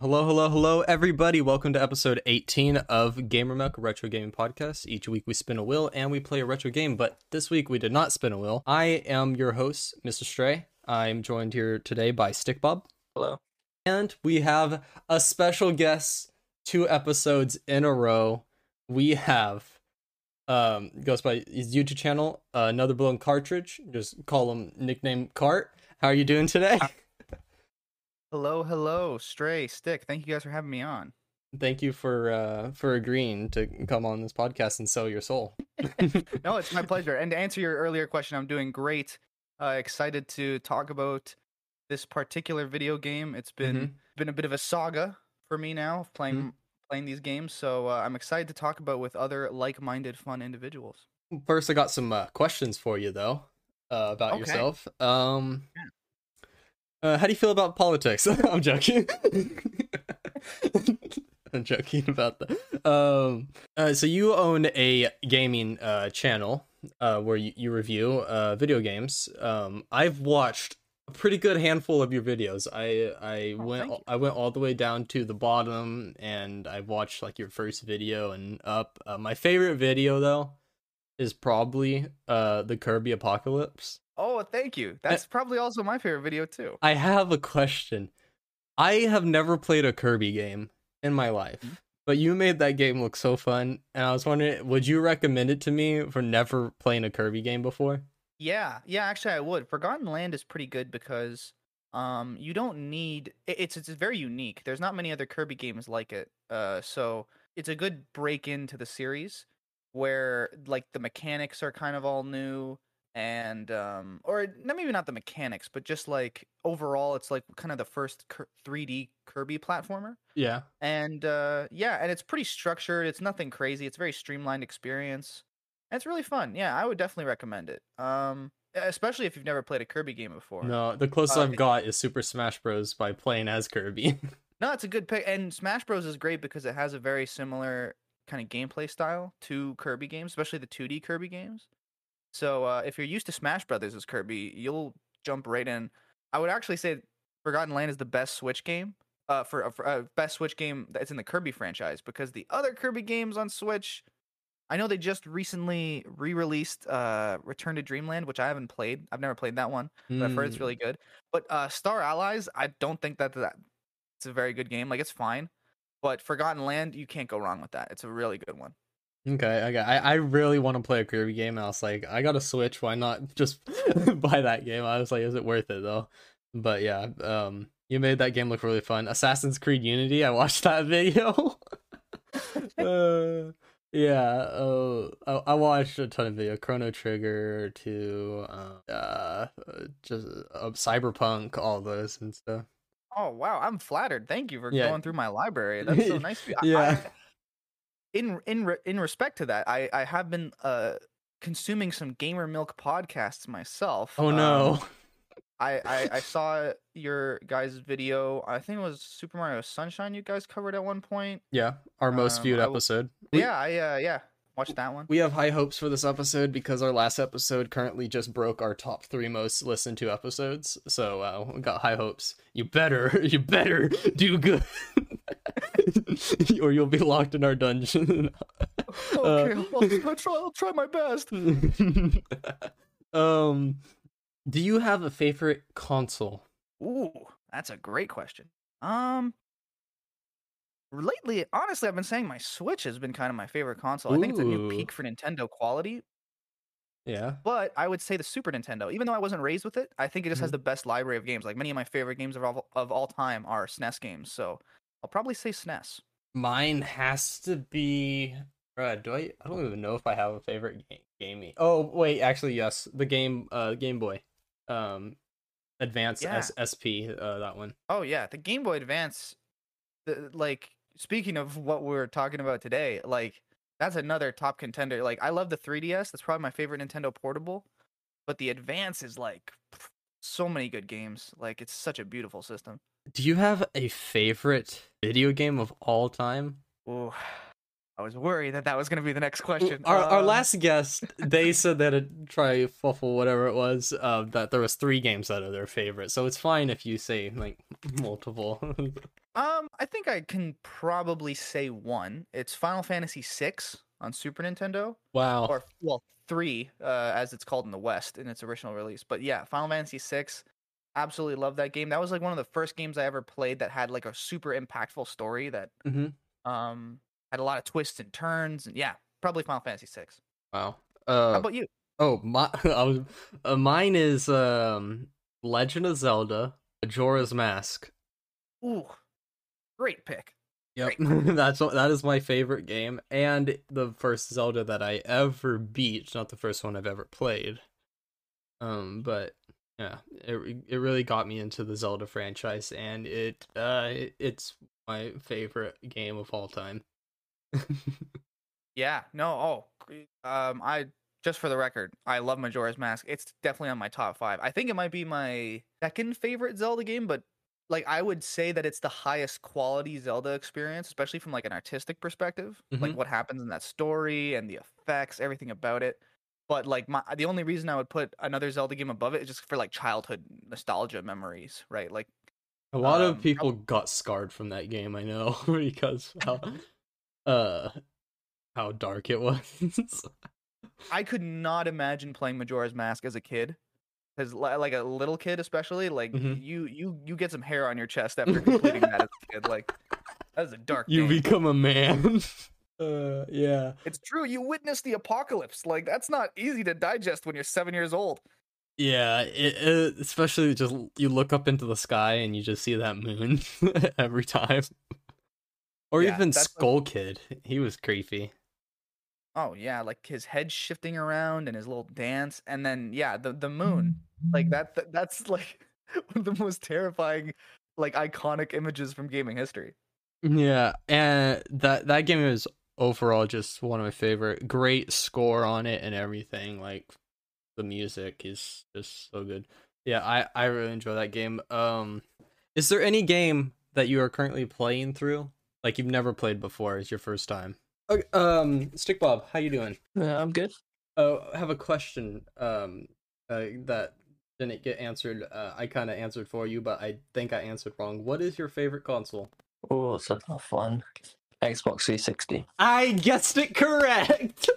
Hello, everybody. Welcome to episode 18 of Gamer Milk, a retro gaming podcast. Each week we spin a wheel and we play a retro game, but this week we did not spin a wheel. I am your host, Mr. Stray. I'm joined here today by Stick Bob. Hello. And we have a special guest 2 episodes in a row. We have, goes by his YouTube channel, Another Blown Cartridge. Just call him nickname Cart. How are you doing today? Hello, Stray, Stick. Thank you guys for having me on. Thank you for agreeing to come on this podcast and sell your soul. No, it's my pleasure. And to answer your earlier question, I'm doing great. Excited to talk about this particular video game. It's been a bit of a saga for me now, playing these games. So I'm excited to talk about with other like-minded, fun individuals. First, I got some questions for you though about yourself. Yeah. How do you feel about politics? I'm joking. I'm joking about that. So you own a gaming channel where you review video games. I've watched a pretty good handful of your videos. I went all the way down to the bottom, and I've watched like your first video and up. My favorite video though is probably the Kirby Apocalypse. Oh, thank you. That's probably also my favorite video, too. I have a question. I have never played a Kirby game in my life, but you made that game look so fun. And I was wondering, would you recommend it to me for never playing a Kirby game before? Yeah, actually, I would. Forgotten Land is pretty good because you don't need... It's very unique. There's not many other Kirby games like it. So it's a good break into the series where like the mechanics are kind of all new. And or maybe not the mechanics, but just like overall, it's like kind of the first 3D Kirby platformer. Yeah. And and it's pretty structured. It's nothing crazy. It's a very streamlined experience. And it's really fun. Yeah, I would definitely recommend it. Especially if you've never played a Kirby game before. No, the closest I've got is Super Smash Bros. By playing as Kirby. No, it's a good pick. And Smash Bros. Is great because it has a very similar kind of gameplay style to Kirby games, especially the 2D Kirby games. So if you're used to Smash Brothers as Kirby, you'll jump right in. I would actually say Forgotten Land is the best Switch game best Switch game that's in the Kirby franchise, because the other Kirby games on Switch, I know they just recently re-released Return to Dream Land, which I haven't played. I've never played that one, but I've heard it's really good. But Star Allies, I don't think that it's a very good game. Like, it's fine, but Forgotten Land, you can't go wrong with that. It's a really good one. Okay. I really want to play a Kirby game. I was like, I got a Switch. Why not just buy that game? I was like, is it worth it though? But yeah, you made that game look really fun. Assassin's Creed Unity. I watched that video. I watched a ton of video. Chrono Trigger to Cyberpunk, all those and stuff. Oh wow, I'm flattered. Thank you for going through my library. That's so nice of you. In respect to that, I have been consuming some Gamer Milk podcasts myself. Oh no! I saw your guys' video. I think it was Super Mario Sunshine you guys covered at one point. Yeah, our most viewed episode. Yeah. Watched that one. We have high hopes for this episode because our last episode currently just broke our top 3 most listened to episodes. So we got high hopes. You better do good. Or you'll be locked in our dungeon. Okay, I'll try my best. Do you have a favorite console? Ooh, that's a great question. Lately, honestly, I've been saying my Switch has been kind of my favorite console. I think it's a new peak for Nintendo quality. Yeah. But I would say the Super Nintendo, even though I wasn't raised with it, I think it just has the best library of games. Like, many of my favorite games of all time are SNES games, so... I'll probably say SNES. Mine has to be... I don't even know if I have a favorite game. Oh, wait, actually, yes. The Game Boy Advance SP, that one. Oh, yeah. The Game Boy Advance, speaking of what we're talking about today, like, that's another top contender. Like, I love the 3DS. That's probably my favorite Nintendo portable. But the Advance is, like, so many good games. Like, it's such a beautiful system. Do you have a favorite video game of all time? Ooh, I was worried that was going to be the next question. Our last guest, they said that a trifuffle, whatever it was, that there was 3 games that are their favorite. So it's fine if you say like multiple. I think I can probably say one. It's Final Fantasy VI on Super Nintendo. Wow. Or well, 3, as it's called in the West in its original release. But yeah, Final Fantasy VI. Absolutely love that game. That was like one of the first games I ever played that had like a super impactful story that. Had a lot of twists and turns, and yeah, probably Final Fantasy VI. Wow. How about you? Oh, mine is Legend of Zelda: Majora's Mask. Ooh, great pick. Yep, great pick. that is my favorite game, and the first Zelda that I ever beat. Not the first one I've ever played. But yeah, it really got me into the Zelda franchise, and it's my favorite game of all time. Yeah, no, I just, for the record, I love Majora's Mask. It's definitely on my top 5. I think it might be my second favorite Zelda game, but like I would say that it's the highest quality Zelda experience, especially from like an artistic perspective, like what happens in that story and the effects, everything about it. But like the only reason I would put another Zelda game above it is just for like childhood nostalgia memories, right? Like a lot of people got scarred from that game, I know, because how dark it was. I could not imagine playing Majora's Mask as a kid, because like a little kid, especially, like you get some hair on your chest after completing that as a kid. Like that was a dark. You game. Become a man. Yeah, it's true. You witness the apocalypse. Like that's not easy to digest when you're 7 years old. Yeah, it especially just you look up into the sky and you just see that moon every time. Or yeah, even Skull Kid. He was creepy. Oh, yeah. Like his head shifting around and his little dance. And then, yeah, the moon. Like that's like one of the most terrifying, like iconic images from gaming history. Yeah. And that game is overall just one of my favorite. Great score on it and everything. Like the music is just so good. Yeah, I really enjoy that game. Is there any game that you are currently playing through? Like you've never played before, it's your first time. Okay, Stick Bob, how you doing? I'm good. I have a question that didn't get answered. I kind of answered for you, but I think I answered wrong. What is your favorite console? Oh, that's a tough one. Xbox 360. I guessed it correct!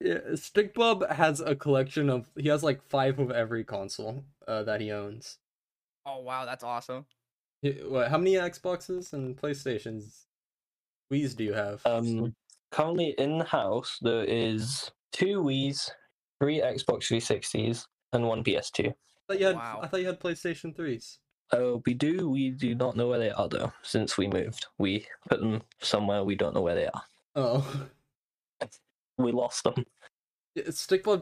Yeah, Stick Bob has a collection of... He has like 5 of every console that he owns. Oh, wow, that's awesome. What, how many Xboxes and PlayStations, Wii's do you have? Currently in the house, there is 2 Wii's, 3 Xbox 360s, and 1 PS2. I thought you had PlayStation 3s. Oh, we do not know where they are, though, since we moved. We put them somewhere we don't know where they are. Oh. We lost them. Stickblob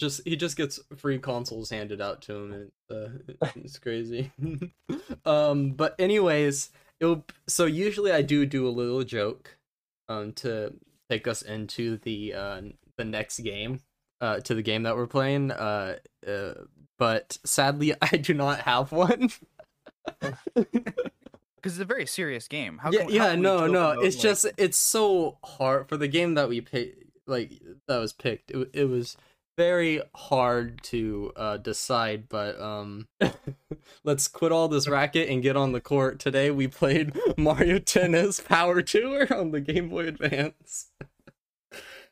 just gets free consoles handed out to him, and it's crazy. But anyways, so usually I do a little joke, to take us into the next game, to the game that we're playing. But sadly, I do not have one. Because it's a very serious game. It's just it's so hard for the game that we picked. Like that was picked. It was very hard to decide, but let's quit all this racket and get on the court. Today we played Mario Tennis Power Tour on the Game Boy Advance.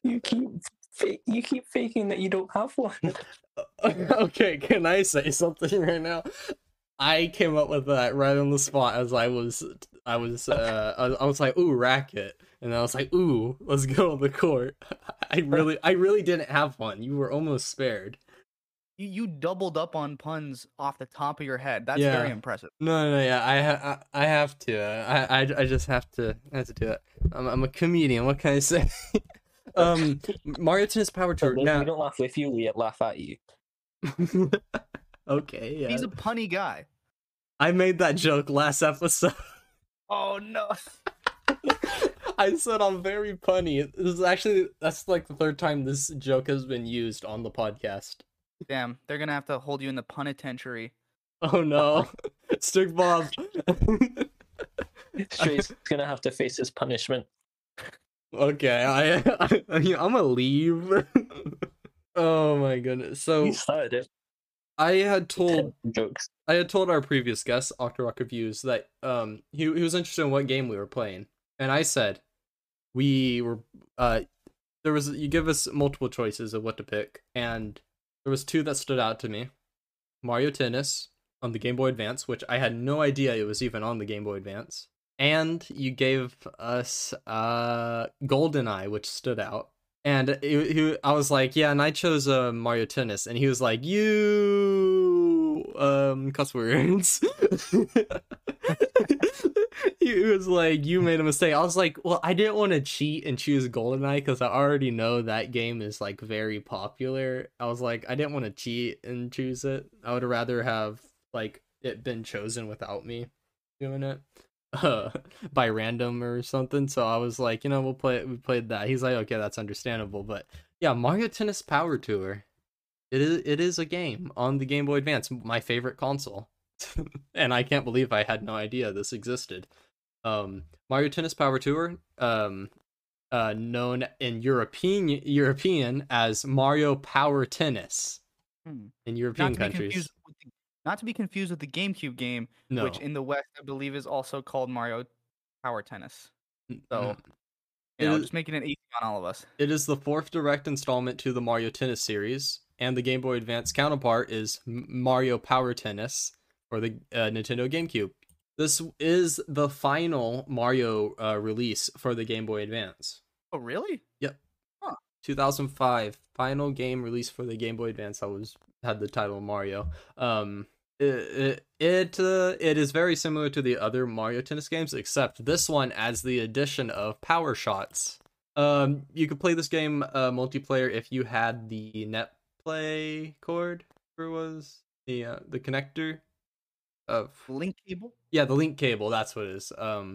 You keep faking that you don't have one. Okay, can I say something right now? I came up with that right on the spot as I was like, ooh, racket. And I was like, ooh, let's go on the court. I really didn't have one. You were almost spared. You doubled up on puns off the top of your head. That's very impressive. No, yeah. I have to. I just have to. I have to do it. I'm a comedian. What can I say? Mario Tennis Power Tour. Now we don't laugh with you. We laugh at you. Okay. Yeah. He's a punny guy. I made that joke last episode. Oh no. I said I'm very punny. This is actually that's like the 3rd time this joke has been used on the podcast. Damn, they're gonna have to hold you in the penitentiary. Oh no. Stick Bob. He's gonna have to face his punishment. Okay, I'm gonna leave. Oh my goodness. So you started it. I had told our previous guest, Octorok Reviews, that he was interested in what game we were playing, and I said we were you give us multiple choices of what to pick, and there was two that stood out to me: Mario Tennis on the Game Boy Advance, which I had no idea it was even on the Game Boy Advance, and you gave us Goldeneye, which stood out. And I was like, yeah, and I chose Mario Tennis, and he was like, you cuss words. He was like, you made a mistake. I was like, well, I didn't want to cheat and choose Goldeneye because I already know that game is like very popular. I was like, I didn't want to cheat and choose it. I would rather have like it been chosen without me doing it. By random or something. So I was like, you know, we played that. He's like, okay, that's understandable. But yeah, Mario Tennis Power Tour, it is a game on the Game Boy Advance, my favorite console. And I can't believe I had no idea this existed. Mario Tennis Power Tour, known in European as Mario Power Tennis in European countries. Not to be confused with the GameCube game, no. Which in the West, I believe, is also called Mario Power Tennis. So, just making it easy on all of us. It is the fourth direct installment to the Mario Tennis series, and the Game Boy Advance counterpart is Mario Power Tennis for the Nintendo GameCube. This is the final Mario release for the Game Boy Advance. Oh, really? Yep. Huh. 2005, final game release for the Game Boy Advance that had the title Mario. It is very similar to the other Mario Tennis games, except this one adds the addition of power shots. You could play this game multiplayer if you had the NetPlay cord, or was the connector of link cable. Yeah, the link cable. That's what it is. Yeah,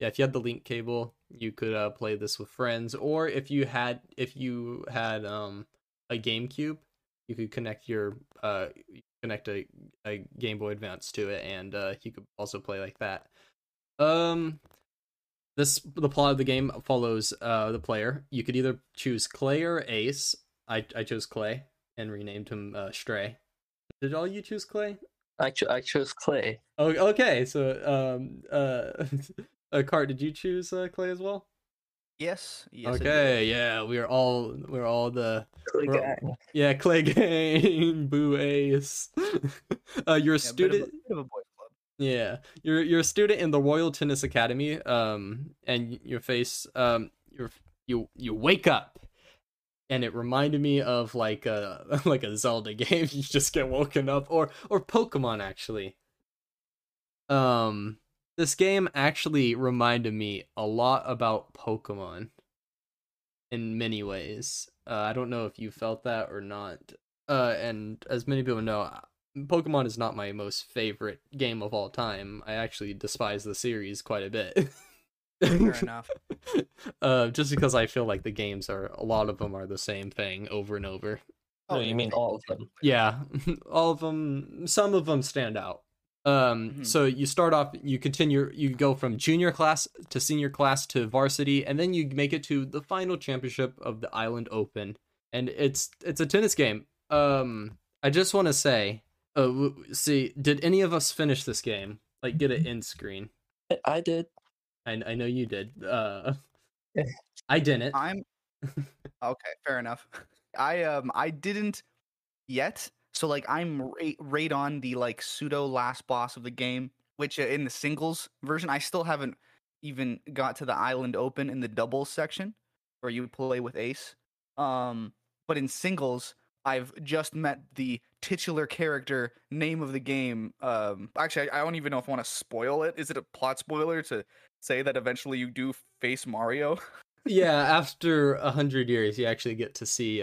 if you had the link cable, you could play this with friends, or if you had a GameCube, you could connect your a Game Boy Advance to it, and you could also play like that. The plot of the game follows the player. You could either choose Clay or Ace. I chose Clay and renamed him Stray. Did all you choose Clay? I chose Clay. Oh, okay. So, Cart, did you choose Clay as well? Yes. Okay. Yeah, we're all the Clay gang. Yeah, Clay gang. Boo Ace. You're a student. A bit of a boys club. Yeah, you're a student in the Royal Tennis Academy. And your face. You wake up, and it reminded me of like a Zelda game. You just get woken up, or Pokemon actually. This game actually reminded me a lot about Pokemon in many ways. I don't know if you felt that or not. And as many people know, Pokemon is not my most favorite game of all time. I actually despise the series quite a bit. Fair enough. Just because I feel like the games a lot of them are the same thing over and over. Oh, you mean all of them? Yeah, all of them. Some of them stand out. So you start off, you go from junior class to senior class to varsity, and then you make it to the final championship of the Island Open. And it's a tennis game. I just want to say, did any of us finish this game? Like, get it in screen? I did. I know you did. I didn't. Okay, fair enough. I didn't yet. So, like, I'm right on the, like, pseudo last boss of the game, which in the singles version, I still haven't even got to the Island Open in the doubles section where you play with Ace. But in singles, I've just met the titular character name of the game. Actually, I don't even know if I want to spoil it. Is it a plot spoiler to say that eventually you do face Mario? Yeah, after 100 years, you actually get to see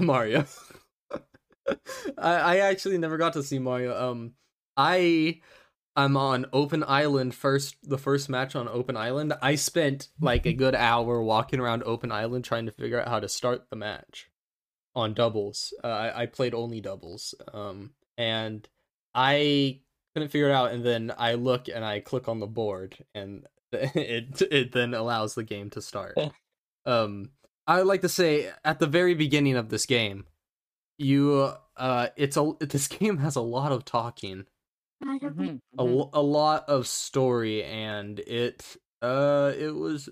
Mario. I actually never got to see Mario. I'm on Open Island first. The first match on Open Island, I spent like a good hour walking around Open Island trying to figure out how to start the match on doubles. I played only doubles, and I couldn't figure it out. And then I look and I click on the board, and it then allows the game to start. I would like to say at the very beginning of this game, this game has a lot of talking, a lot of story, and it was.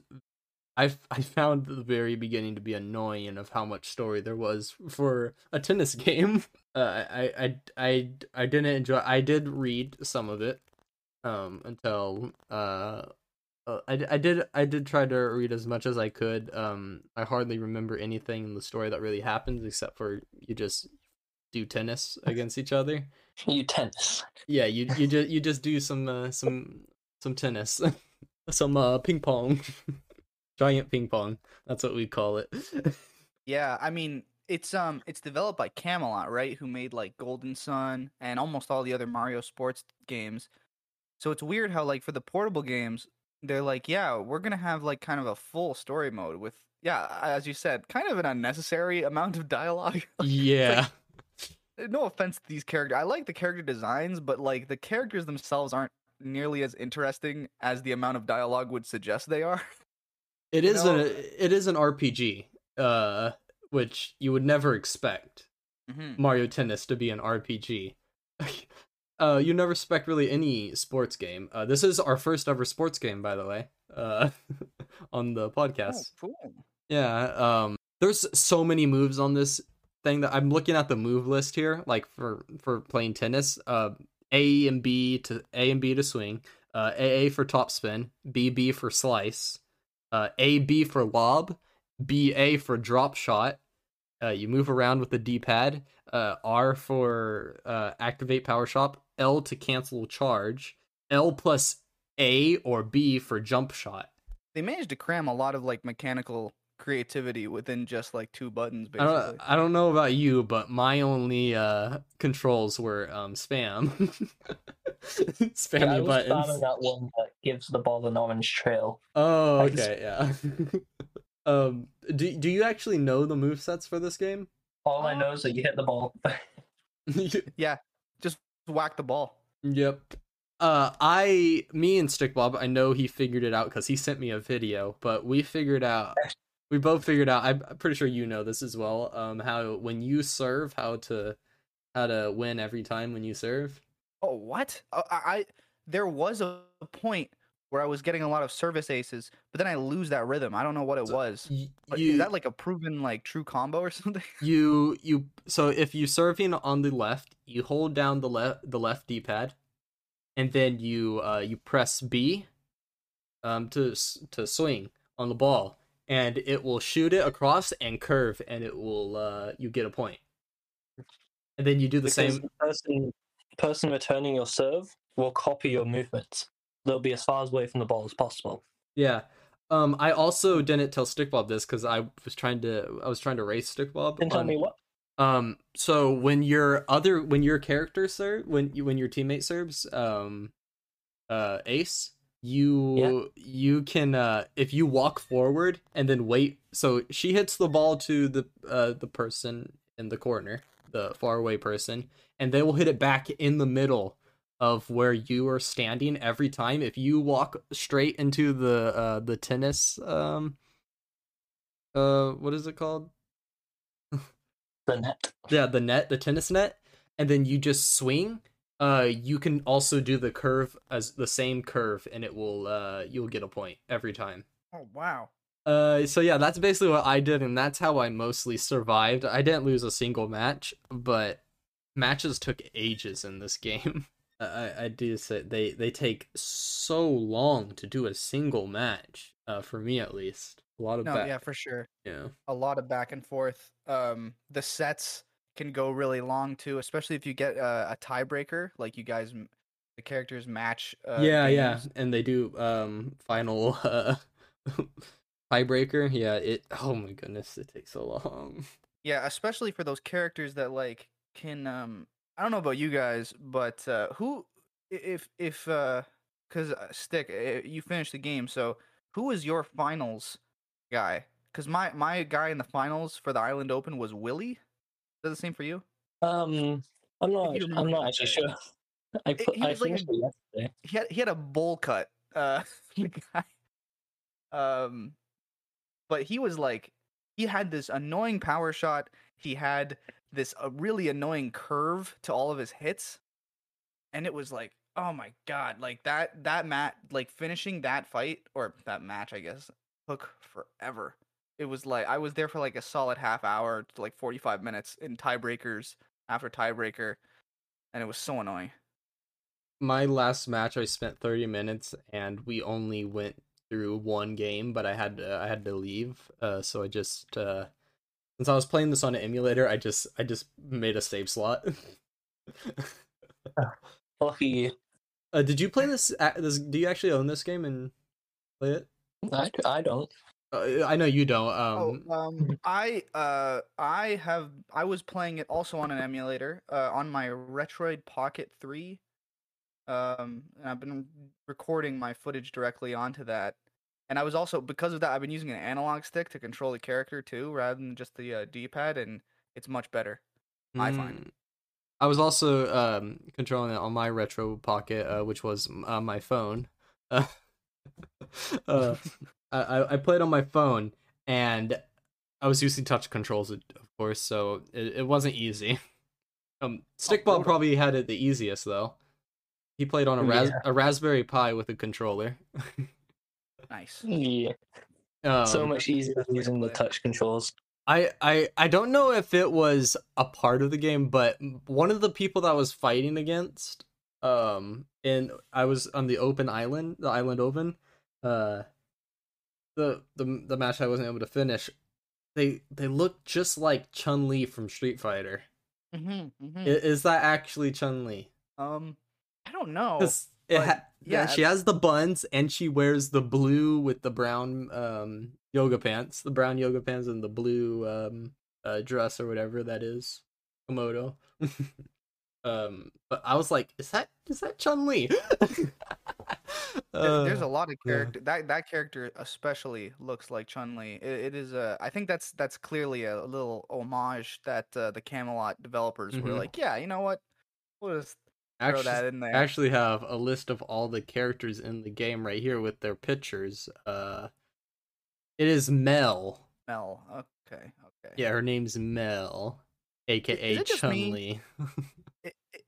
I found the very beginning to be annoying of how much story there was for a tennis game. I didn't enjoy. I did read some of it, until I did try to read as much as I could. I hardly remember anything in the story that really happens except for you just do tennis against each other. You tennis. Yeah, you just do some tennis, some ping pong. Giant ping pong. That's what we call it. Yeah, I mean, it's developed by Camelot, right? Who made like Golden Sun and almost all the other Mario sports games. So it's weird how like for the portable games, they're like, yeah, we're gonna have like kind of a full story mode with, yeah, as you said, kind of an unnecessary amount of dialogue. Yeah. Like, no offense to these characters. I like the character designs, but like the characters themselves aren't nearly as interesting as the amount of dialogue would suggest they are. It is an RPG, which you would never expect Mario Tennis to be an RPG. You never expect really any sports game. This is our first ever sports game, by the way, on the podcast. Oh, cool. Yeah, there's so many moves on this thing that I'm looking at the move list here, like for playing tennis. A and B to swing, AA for topspin, BB for slice. AB for lob, BA for drop shot. You move around with the D-pad. R for activate power shot. L to cancel charge. L plus A or B for jump shot. They managed to cram a lot of like mechanical creativity within just like two buttons. Basically, I don't know about you, but my only controls were spam. Spammy yeah, I was buttons. Spamming that one that gives the ball an orange trail. Oh, okay, yeah. Do you actually know the movesets for this game? All I know is that you hit the ball. Yeah, just whack the ball. Yep. Me and Stick Bob, I know he figured it out because he sent me a video, but we both figured out. I'm pretty sure you know this as well. How when you serve, how to win every time when you serve. Oh, what? There was a point where I was getting a lot of service aces, but then I lose that rhythm. I don't know what it was. Is that like a proven like true combo or something? So if you're serving on the left, you hold down the left D-pad, and then you press B to swing on the ball, and it will shoot it across and curve, and it will you get a point. And then you do the same. The person returning your serve will copy your movements. They'll be as far away from the ball as possible. Yeah. I also didn't tell Stickbob this because I was trying to race Stickbob. And tell me what. So when your teammate serves ace, you can if you walk forward and then wait. So she hits the ball to the person in the corner, the faraway person, and they will hit it back in the middle of where you are standing every time. If you walk straight into the tennis, what is it called? The net. Yeah, the net, the tennis net, and then you just swing. You can also do the curve as the same curve, and it will you'll get a point every time. Oh wow. So yeah, that's basically what I did, and that's how I mostly survived. I didn't lose a single match, but matches took ages in this game. I do say they take so long to do a single match. For me, at least, a lot of yeah, for sure. Yeah, a lot of back and forth. The sets can go really long too, especially if you get a tiebreaker, like you guys, the characters match. Yeah, and they do final. Tiebreaker, yeah. It. Oh my goodness, it takes so long. Yeah, especially for those characters that like can. I don't know about you guys, but who, if because Stick, you finished the game, so who was your finals guy? Because my guy in the finals for the Island Open was Willie. Is that the same for you? I'm not actually sure. I finished it yesterday. He had a bowl cut. The guy. But he was like, he had this annoying power shot. He had this really annoying curve to all of his hits. And it was like, oh my God, like that mat, like finishing that fight or that match, I guess, took forever. It was like, I was there for like a solid half hour to like 45 minutes in tiebreakers after tiebreaker. And it was so annoying. My last match, I spent 30 minutes and we only went through one game, but I had to leave. So I just, since I was playing this on an emulator, I just made a save slot. Lucky. Did you play this? Do you actually own this game and play it? I don't. I know you don't. I was playing it also on an emulator on my Retroid Pocket 3. And I've been recording my footage directly onto that. And I was also, because of that, I've been using an analog stick to control the character too, rather than just the D-pad, and it's much better, I find. I was also controlling it on my Retro Pocket, which was my phone. I played on my phone, and I was using touch controls, of course, so it wasn't easy. Stickball probably had it the easiest, though. He played on a Raspberry Pi with a controller. Nice. Yeah. So much easier than using the touch controls. I don't know if it was a part of the game, but one of the people that I was fighting against, and I was on the open island, the island open, the match I wasn't able to finish. They looked just like Chun-Li from Street Fighter. Mm-hmm, mm-hmm. Is that actually Chun-Li? I don't know. Yeah, she has the buns and she wears the blue with the brown yoga pants and the blue dress or whatever that is, Komodo. But I was like, is that Chun-Li? There's a lot of character. Yeah. That character especially looks like Chun-Li. It is a. I think that's clearly a little homage that the Camelot developers were like, yeah, you know what? We'll just throw that in there. I actually have a list of all the characters in the game right here with their pictures. It is Mel. Mel. Okay. Yeah, her name's Mel, aka Chun-Li.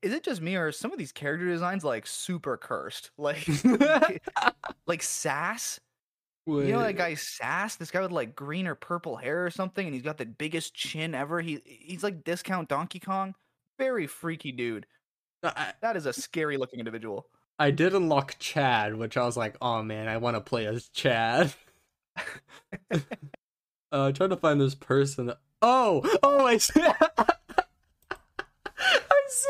Is it just me, or are some of these character designs like super cursed? Like, like Sass. What? You know that guy Sass? This guy with like green or purple hair or something, and he's got the biggest chin ever. He's like discount Donkey Kong. Very freaky dude. That is a scary looking individual. I did unlock Chad, which I was like, oh man, I want to play as Chad. Trying to find this person. Oh, I see. I see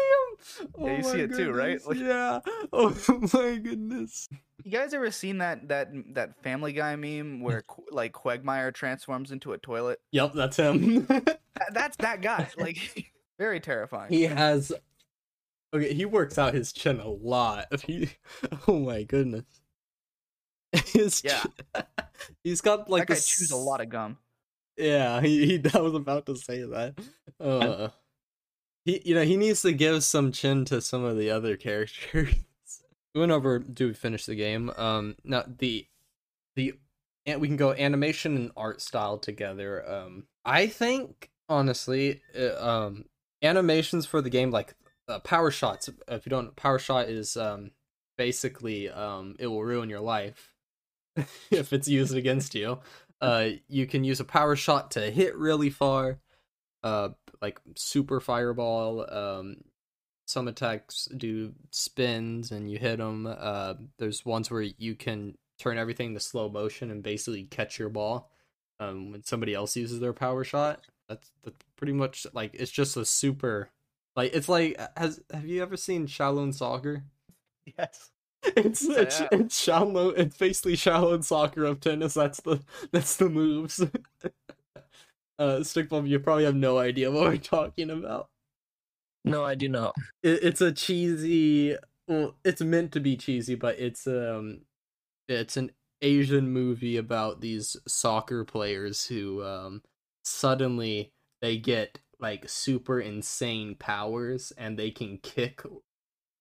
him. Oh yeah, you see it too, right? Like, yeah. Oh my goodness. You guys ever seen that Family Guy meme where like Quagmire transforms into a toilet? Yep, that's him. That's that guy. Like, very terrifying. He has. Okay, he works out his chin a lot. Oh my goodness. He's got like that guy chews a lot of gum. Yeah, he. I was about to say that. He needs to give some chin to some of the other characters. We went over. Do we finish the game? Now the we can go animation and art style together. I think honestly, animations for the game like power shots. If you don't, power shot is basically it will ruin your life if it's used against you. You can use a power shot to hit really far, like super fireball. Some attacks do spins and you hit them. There's ones where you can turn everything to slow motion and basically catch your ball when somebody else uses their power shot. That's pretty much like it's just a super. Like it's like have you ever seen Shaolin Soccer? Yes. It's Shaolin. It's basically Shaolin Soccer of tennis. That's the moves. Stickball, you probably have no idea what we're talking about. No, I do not. It's a cheesy. Well, it's meant to be cheesy, but it's an Asian movie about these soccer players who suddenly they get like super insane powers and they can kick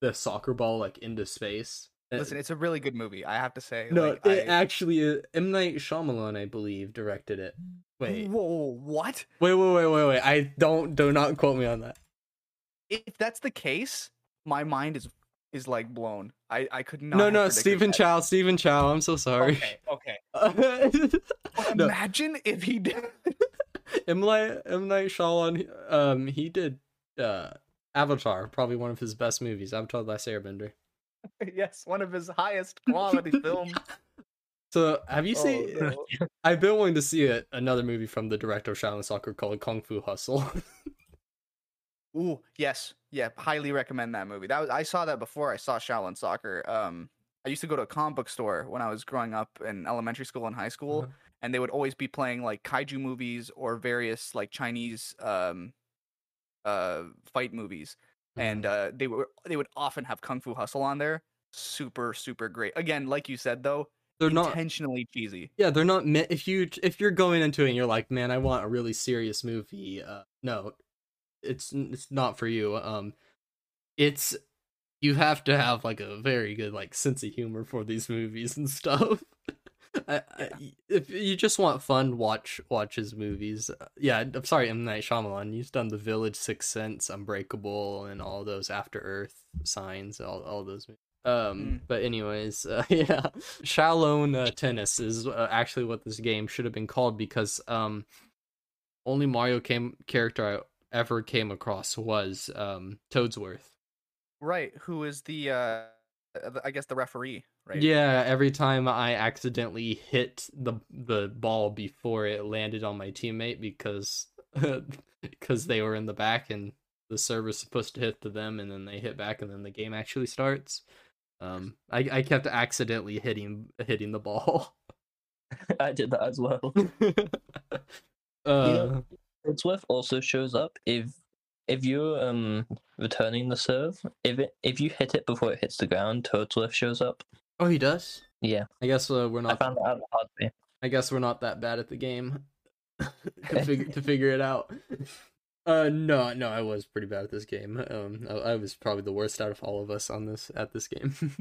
the soccer ball like into space. Listen, it's a really good movie, I have to say. No, like, it actually is. M. Night Shyamalan, I believe, directed it. Wait. Whoa, what? Wait. I do not quote me on that. If that's the case, my mind is like blown. I could not. No, Stephen Chow. I'm so sorry. Okay. Imagine if he did. M. Night Shyamalan, he did Avatar, probably one of his best movies, Avatar: The Last Airbender. Yes, one of his highest quality films. So, have you seen? No. I've been wanting to see another movie from the director of Shaolin Soccer called Kung Fu Hustle. Ooh, yes, yeah, highly recommend that movie. That was, I saw that before I saw Shaolin Soccer. I used to go to a comic book store when I was growing up in elementary school and high school, and they would always be playing like kaiju movies or various like Chinese fight movies. And they would often have Kung Fu Hustle on there. Super, super great. Again, like you said, though, they're intentionally not cheesy. Yeah, they're not. If you're going into it and you're like, man, I want a really serious movie. No, it's not for you. It's you have to have like a very good like sense of humor for these movies and stuff. If you just want fun, watch his movies. I'm sorry, M. Night Shyamalan. He's done The Village, Sixth Sense, Unbreakable, and all those After Earth, Signs, all those movies. But anyways, Shaolin Tennis is actually what this game should have been called, because only Mario character I ever came across was Toadsworth. Right, who is the I guess the referee. Right. Yeah, every time I accidentally hit the ball before it landed on my teammate because they were in the back and the server's supposed to hit to them, and then they hit back and then the game actually starts. I kept accidentally hitting the ball. I did that as well. Toadsworth also shows up if you're returning the serve. If you hit it before it hits the ground, Toadsworth shows up. Oh, he does? Yeah. I guess we're not. I found that out hard way. I guess we're not that bad at the game to figure it out. No, I was pretty bad at this game. I was probably the worst out of all of us at this game.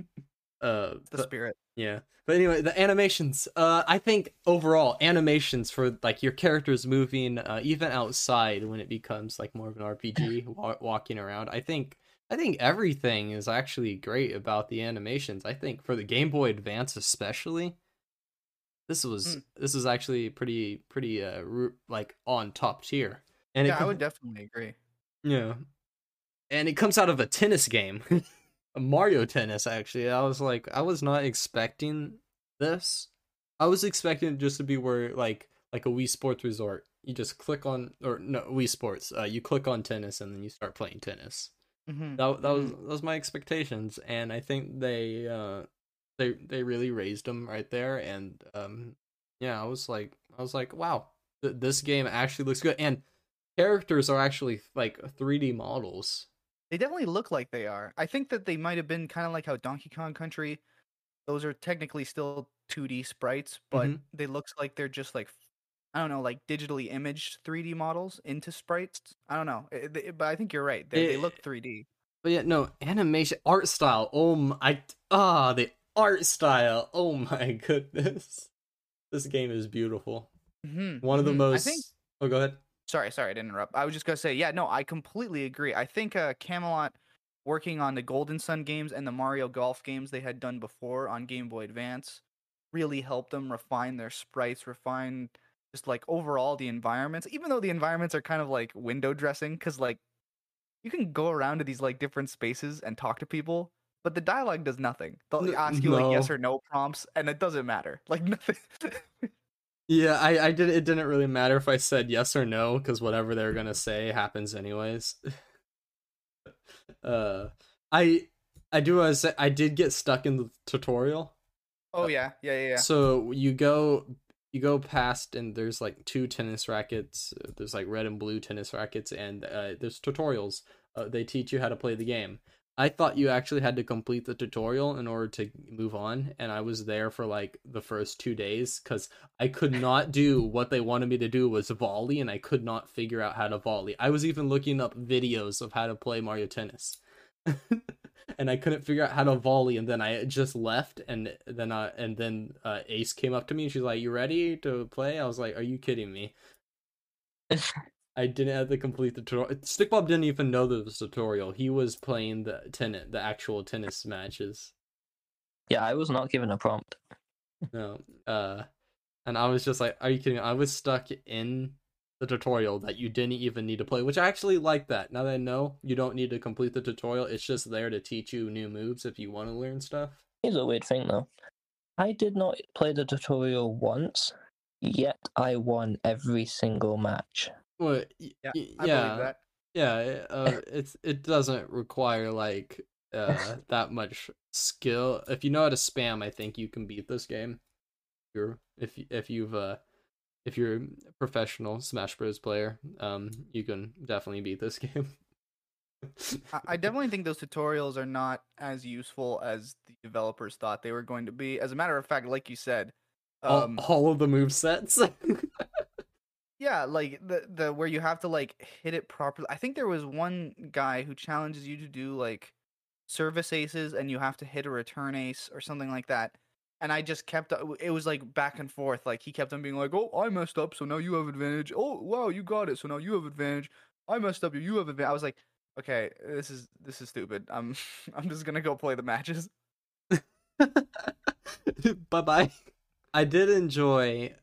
Spirit. Yeah. But anyway, the animations. I think overall animations for like your characters moving, even outside when it becomes like more of an RPG, walking around. I think everything is actually great about the animations. I think for the Game Boy Advance especially, this was actually pretty like on top tier. And I would definitely agree. Yeah, and it comes out of a tennis game, Mario Tennis. Actually, I was like, I was not expecting this. I was expecting it just to be where like a Wii Sports Resort. You just click on Wii Sports. You click on tennis and then you start playing tennis. Mm-hmm. That was my expectations, and I think they really raised them right there. And I was like, wow, this game actually looks good, and characters are actually like 3D models. They definitely look like they are. I think that they might have been kind of like how Donkey Kong Country, those are technically still 2D sprites, but they look like they're just like, I don't know, like digitally imaged 3D models into sprites. I don't know, but I think you're right. They look 3D. But yeah, no, animation, art style. The art style. Oh my goodness, this game is beautiful. Mm-hmm. One of the most. Oh, go ahead. Sorry to interrupt. I was just gonna say, yeah, no, I completely agree. I think Camelot, working on the Golden Sun games and the Mario Golf games they had done before on Game Boy Advance, really helped them refine their sprites, refine. Just like overall the environments, even though the environments are kind of like window dressing, because like you can go around to these like different spaces and talk to people, but the dialogue does nothing. They'll ask you like yes or no prompts, and it doesn't matter. Like nothing. Yeah, I did. It didn't really matter if I said yes or no, because whatever they're gonna say happens anyways. I did get stuck in the tutorial. Oh yeah. So you go past and there's like two tennis rackets. There's like red and blue tennis rackets, and there's tutorials. They teach you how to play the game. I thought you actually had to complete the tutorial in order to move on, and I was there for like the first 2 days because I could not do what they wanted me to do was volley, and I could not figure out how to volley. I was even looking up videos of how to play Mario Tennis. and I couldn't figure out how to volley, and then I just left, and then Ace came up to me and she's like, "You ready to play?" I was like, "Are you kidding me?" I didn't have to complete the tutorial. Stickbob didn't even know there was a tutorial. He was playing the actual tennis matches. Yeah, I was not given a prompt. No. And I was just like, "Are you kidding me?" I was stuck in the tutorial that you didn't even need to play, which I actually like that. Now that I know you don't need to complete the tutorial, it's just there to teach you new moves if you want to learn stuff. Here's a weird thing, though. I did not play the tutorial once, yet I won every single match. Well, yeah, I believe that. It doesn't require that much skill. If you know how to spam, I think you can beat this game. If you're a professional Smash Bros. Player, you can definitely beat this game. I definitely think those tutorials are not as useful as the developers thought they were going to be. As a matter of fact, like you said, all of the movesets. Yeah, like the where you have to hit it properly. I think there was one guy who challenges you to do service aces, and you have to hit a return ace or something like that. And I just kept, it was back and forth. He kept on being like, "Oh, I messed up, so now you have advantage. Oh, wow, you got it, so now you have advantage. I messed up, you have advantage." I was like, "Okay, this is stupid. I'm just gonna go play the matches." Bye bye. I did enjoy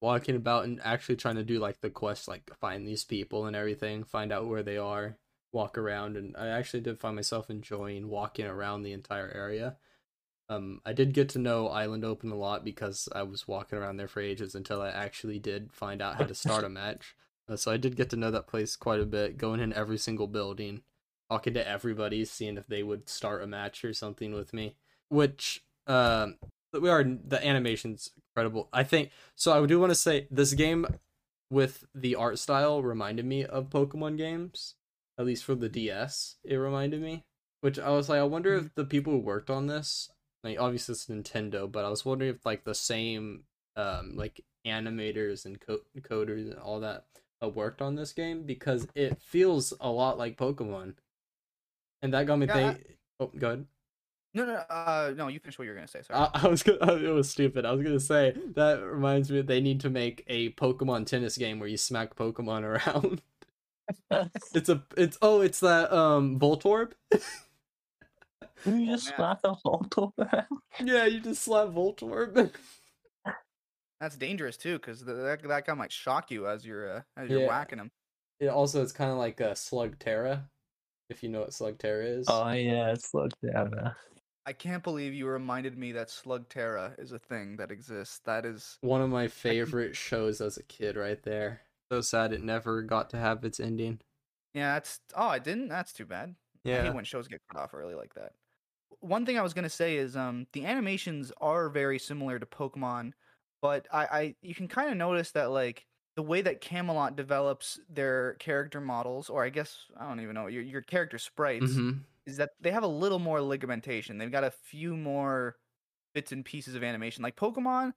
walking about and actually trying to do the quest, find these people and everything, find out where they are, walk around, and I actually did find myself enjoying walking around the entire area. I did get to know Island Open a lot because I was walking around there for ages until I actually did find out how to start a match. So I did get to know that place quite a bit, going in every single building, talking to everybody, seeing if they would start a match or something with me. Which, the animation's incredible. I think, so I do want to say, this game with the art style reminded me of Pokemon games. At least for the DS, it reminded me. Which I was like, I wonder if the people who worked on this... obviously it's Nintendo, but I was wondering if the same animators and coders and all that worked on this game, because it feels a lot like Pokemon, and that got me thinking. Oh, go ahead. No, you finished what you were gonna say. Sorry, I was gonna, it was stupid. I was gonna say that reminds me that they need to make a Pokemon tennis game where you smack Pokemon around. It's that Voltorb. You just slap a Voltorb around? Yeah, you just slap Voltorb. That's dangerous too, because that guy might shock you as you're whacking him. It also, it's kind of like a Slugterra, if you know what Slugterra is. Oh yeah, Slugterra. I can't believe you reminded me that Slugterra is a thing that exists. That is one of my favorite shows as a kid, right there. So sad it never got to have its ending. Yeah, it didn't. That's too bad. Yeah, I hate when shows get cut off early like that. One thing I was going to say is the animations are very similar to Pokemon, but you can kind of notice that the way that Camelot develops their character models, or I guess, I don't even know, your character sprites, is that they have a little more ligamentation. They've got a few more bits and pieces of animation. Like Pokemon,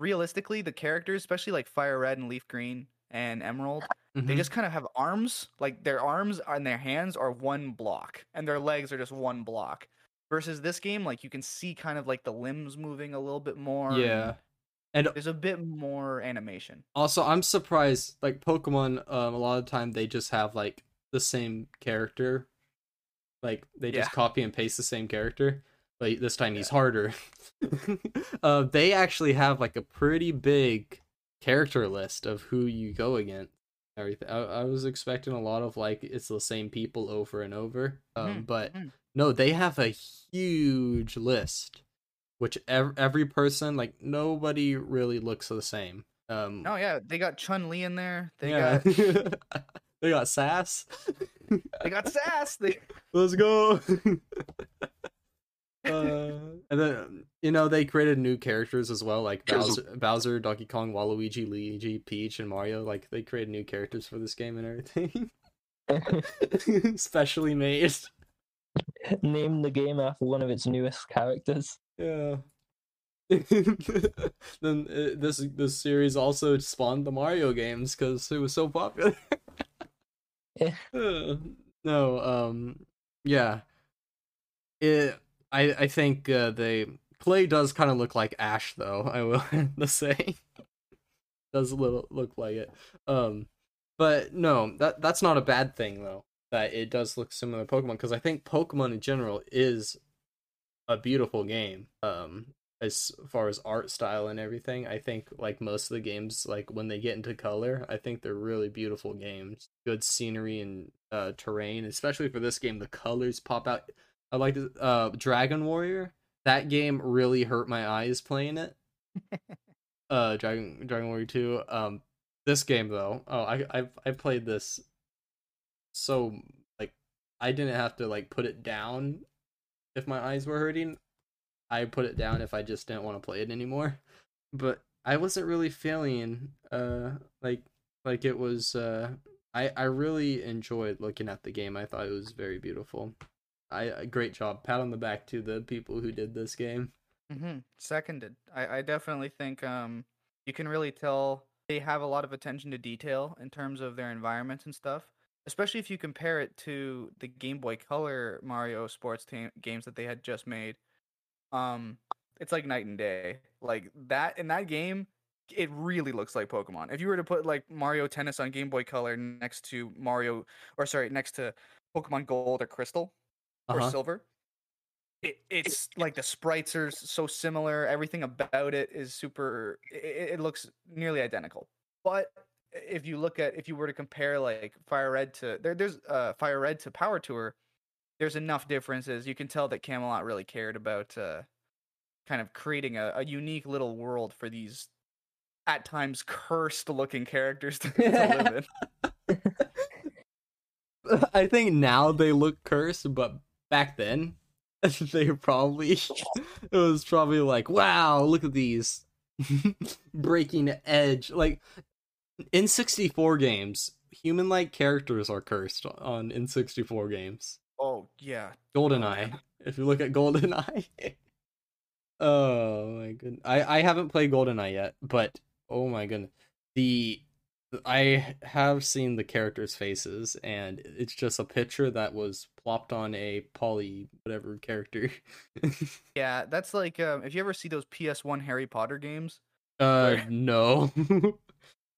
realistically, the characters, especially Fire Red and Leaf Green and Emerald, they just kind of have arms. Their arms and their hands are one block, and their legs are just one block. Versus this game, you can see kind of the limbs moving a little bit more. Yeah, and there's a bit more animation. Also, I'm surprised. Pokemon, a lot of the time they just have the same character. They just copy and paste the same character. But this time he's harder. They actually have a pretty big character list of who you go against. Everything. I was expecting a lot of it's the same people over and over. No, they have a huge list, which every person, nobody really looks the same. Oh, yeah, they got Chun-Li in there. They got they got Sass. They got Sass. Let's go. And then, they created new characters as well, Bowser, Donkey Kong, Waluigi, Luigi, Peach, and Mario. They created new characters for this game and everything. Specially made. Name the game after one of its newest characters. Yeah. Then this series also spawned the Mario games because it was so popular. Yeah. No. Yeah. I think Clay does kind of look like Ash, though, I will have to say. Does look like it. But no, that's not a bad thing, though, that it does look similar to Pokemon, because I think Pokemon in general is a beautiful game, as far as art style and everything. I think, like, most of the games, like, when they get into color, I think they're really beautiful games. Good scenery and terrain, especially for this game, the colors pop out. I like Dragon Warrior. That game really hurt my eyes playing it. Dragon Warrior 2. This game, though, I played this so, like, I didn't have to, like, put it down if my eyes were hurting. I put it down if I just didn't want to play it anymore. But I wasn't really feeling like it was I really enjoyed looking at the game. I thought it was very beautiful. Great job. Pat on the back to the people who did this game. Mm-hmm. Seconded. I definitely think you can really tell they have a lot of attention to detail in terms of their environments and stuff. Especially if you compare it to the Game Boy Color Mario sports games that they had just made. It's like night and day. Like, that in that game, it really looks like Pokemon. If you were to put, like, Mario Tennis on Game Boy Color next to Pokemon Gold or Crystal or Silver, it's like the sprites are so similar. Everything about it is super. It looks nearly identical. But if you were to compare, like, Fire Red to Fire Red to Power Tour, there's enough differences. You can tell that Camelot really cared about kind of creating a unique little world for these at times cursed-looking characters to live in. I think now they look cursed, but back then they probably it was probably like, wow, look at these breaking edge. Like, in N64 games, human-like characters are cursed on N64 games. Oh, yeah. Goldeneye. If you look at Goldeneye. Oh, my goodness. I haven't played Goldeneye yet, but oh, my goodness. I have seen the characters' faces, and it's just a picture that was plopped on a poly whatever character. Yeah, that's like, if you ever see those PS1 Harry Potter games. No.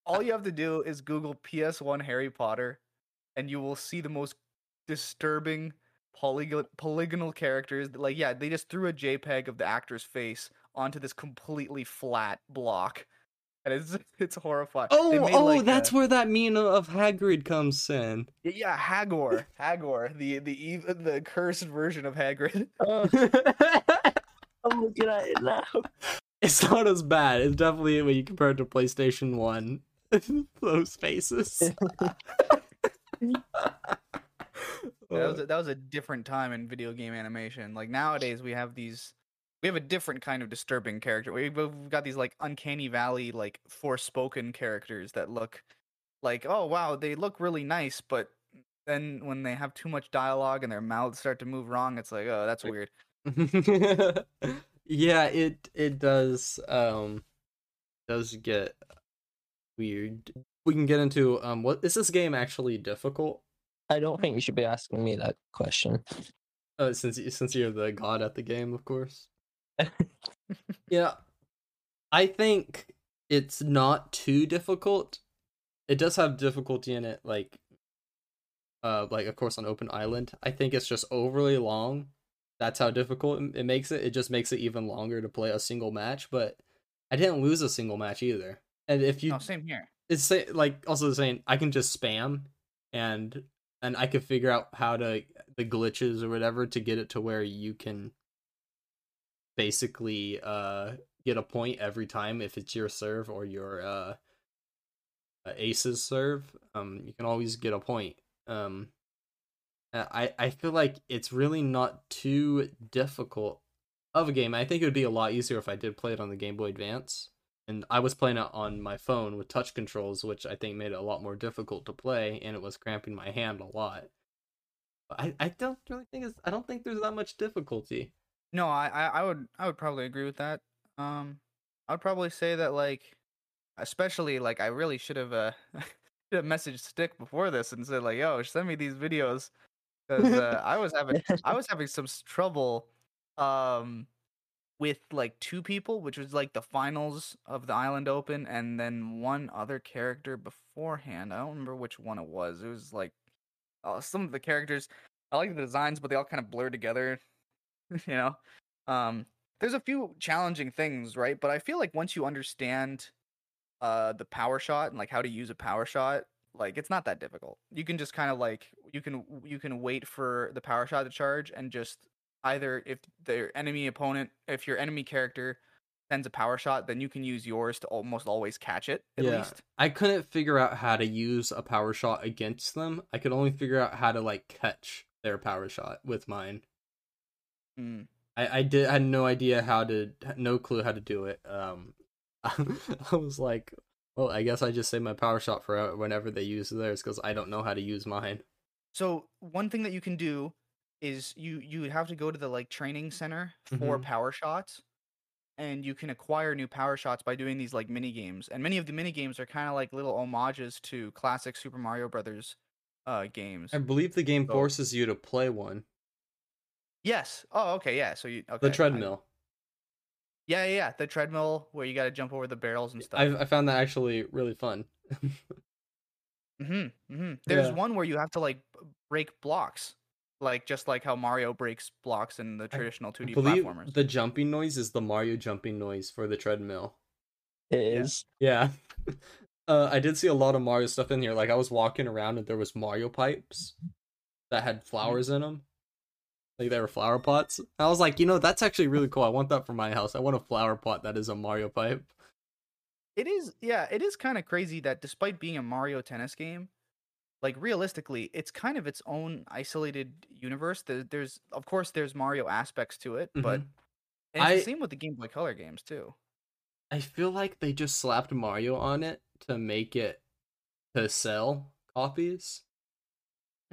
All you have to do is Google PS1 Harry Potter, and you will see the most disturbing polygonal characters. Like, yeah, they just threw a JPEG of the actor's face onto this completely flat block, and it's horrifying. That's where that meme of Hagrid comes in. Yeah, Hagor, the cursed version of Hagrid. Oh, get out of now. It's not as bad. It's definitely when you compare it to PlayStation 1. Those faces. Yeah, that was a different time in video game animation. Like, nowadays we have a different kind of disturbing character. We've got these, like, uncanny valley, like, Forspoken characters that look like, oh wow, they look really nice, but then when they have too much dialogue and their mouths start to move wrong, it's like, oh, that's weird. Yeah, it does get weird. We can get into what is this game actually difficult? I don't think you should be asking me that question. Since you're the god at the game, of course. Yeah. I think it's not too difficult. It does have difficulty in it, like, of course, on Open Island. I think it's just overly long. That's how difficult it makes it. It just makes it even longer to play a single match, but I didn't lose a single match either. And if you... Oh, same here. It's like also saying I can just spam and I could figure out how to the glitches or whatever to get it to where you can basically get a point every time if it's your serve or your aces serve. You can always get a point. I feel like it's really not too difficult of a game. I think it would be a lot easier if I did play it on the Game Boy Advance. And I was playing it on my phone with touch controls, which I think made it a lot more difficult to play, and it was cramping my hand a lot. But I don't really think there's that much difficulty. No, I would probably agree with that. I would probably say that, like, especially, like, I really should have messaged Stick before this and said, like, yo, send me these videos because I was having some trouble with like two people, which was like the finals of the Island Open, and then one other character beforehand. I don't remember which one it was. It was like some of the characters. I like the designs, but they all kind of blur together. You know, there's a few challenging things, right? But I feel like once you understand the power shot and like how to use a power shot, like it's not that difficult. You can just kind of like you can wait for the power shot to charge, and just either if your enemy character sends a power shot, then you can use yours to almost always catch it at least. I couldn't figure out how to use a power shot against them. I could only figure out how to like catch their power shot with mine. Mm. I had no clue how to do it. I was like, well, I guess I just save my power shot for whenever they use theirs, because I don't know how to use mine. So one thing that you can do is you have to go to the like training center for power shots, and you can acquire new power shots by doing these like mini games. And many of the mini games are kind of like little homages to classic Super Mario Brothers games. I believe the game forces you to play one. Yes. Oh, okay. Yeah. So you the treadmill. Yeah. The treadmill where you got to jump over the barrels and stuff. I found that actually really fun. There's one where you have to like break blocks, like just like how Mario breaks blocks in the traditional 2D platformers. The jumping noise is the Mario jumping noise for the treadmill. It is. Yeah. I did see a lot of Mario stuff in here. Like I was walking around and there was Mario pipes that had flowers in them. Like they were flower pots. I was like, that's actually really cool. I want that for my house. I want a flower pot that is a Mario pipe. It is, yeah, it is kind of crazy that despite being a Mario Tennis game, like realistically, it's kind of its own isolated universe. There's Mario aspects to it, but it's the same with the Game Boy Color games too. I feel like they just slapped Mario on it to make it to sell copies.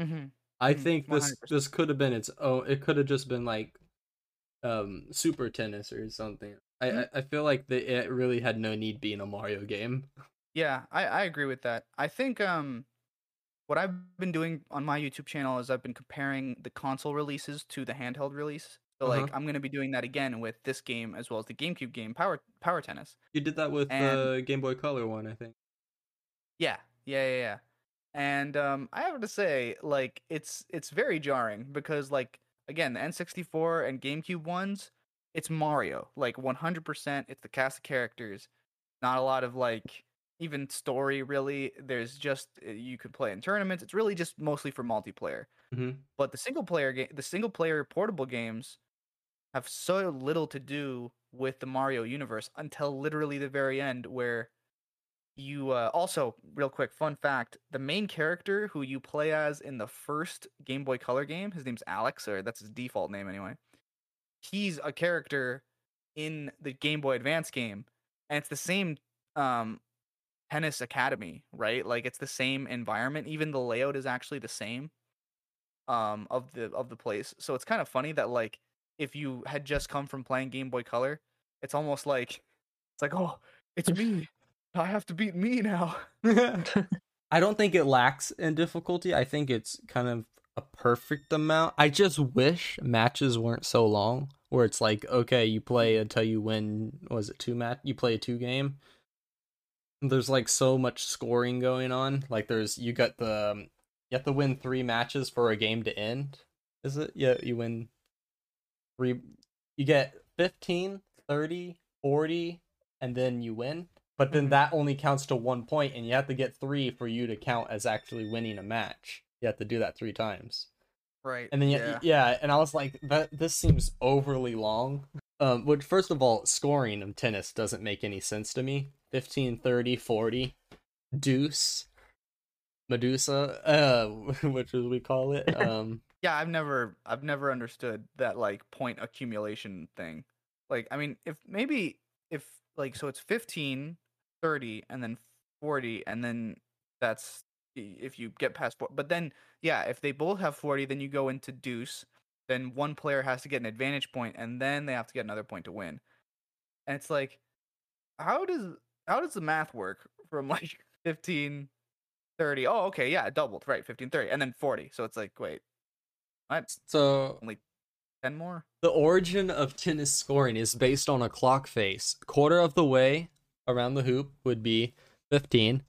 Mm-hmm. I think 100%. this could have been its own. It could have just been like Super Tennis or something. I feel like it really had no need being a Mario game. Yeah, I agree with that. I think what I've been doing on my YouTube channel is I've been comparing the console releases to the handheld release. So like I'm going to be doing that again with this game as well as the GameCube game Power Tennis. You did that with the Game Boy Color one, I think. Yeah. And I have to say, like, it's very jarring because, like, again, the N64 and GameCube ones, it's Mario. Like, 100%, it's the cast of characters. Not a lot of, like, even story, really. There's just, you could play in tournaments. It's really just mostly for multiplayer. Mm-hmm. But the single-player portable games have so little to do with the Mario universe until literally the very end where... You also, real quick, fun fact, the main character who you play as in the first Game Boy Color game, his name's Alex, or that's his default name anyway. He's a character in the Game Boy Advance game, and it's the same tennis academy, right? Like, it's the same environment. Even the layout is actually the same of the place. So it's kind of funny that, like, if you had just come from playing Game Boy Color, it's almost like, oh, it's me. I have to beat me now. I don't think it lacks in difficulty. I think it's kind of a perfect amount. I just wish matches weren't so long, where it's like, okay, you play until you win. Was it two match? You play a two game. There's like so much scoring going on. Like there's you have to win three matches for a game to end. Is it? Yeah, you win three. You get 15, 30, 40, and then you win. But then that only counts to 1 point, and you have to get three for you to count as actually winning a match. You have to do that three times. Right. And then and I was like, this seems overly long. Which, first of all, scoring in tennis doesn't make any sense to me. 15, 30, 40, deuce, Medusa, which is we call it. Yeah, I've never understood that like point accumulation thing. Like, I mean, if like, so it's 15. 30 and then 40, and then that's if you get past 4. But then, yeah, if they both have 40, then you go into deuce. Then one player has to get an advantage point, and then they have to get another point to win. And it's like, how does the math work from like 15, 30? Oh, okay, yeah, it doubled, right? 15, 30, and then 40. So it's like, wait, What? So only 10 more? The origin of tennis scoring is based on a clock face. Quarter of the way around the hoop would be 15,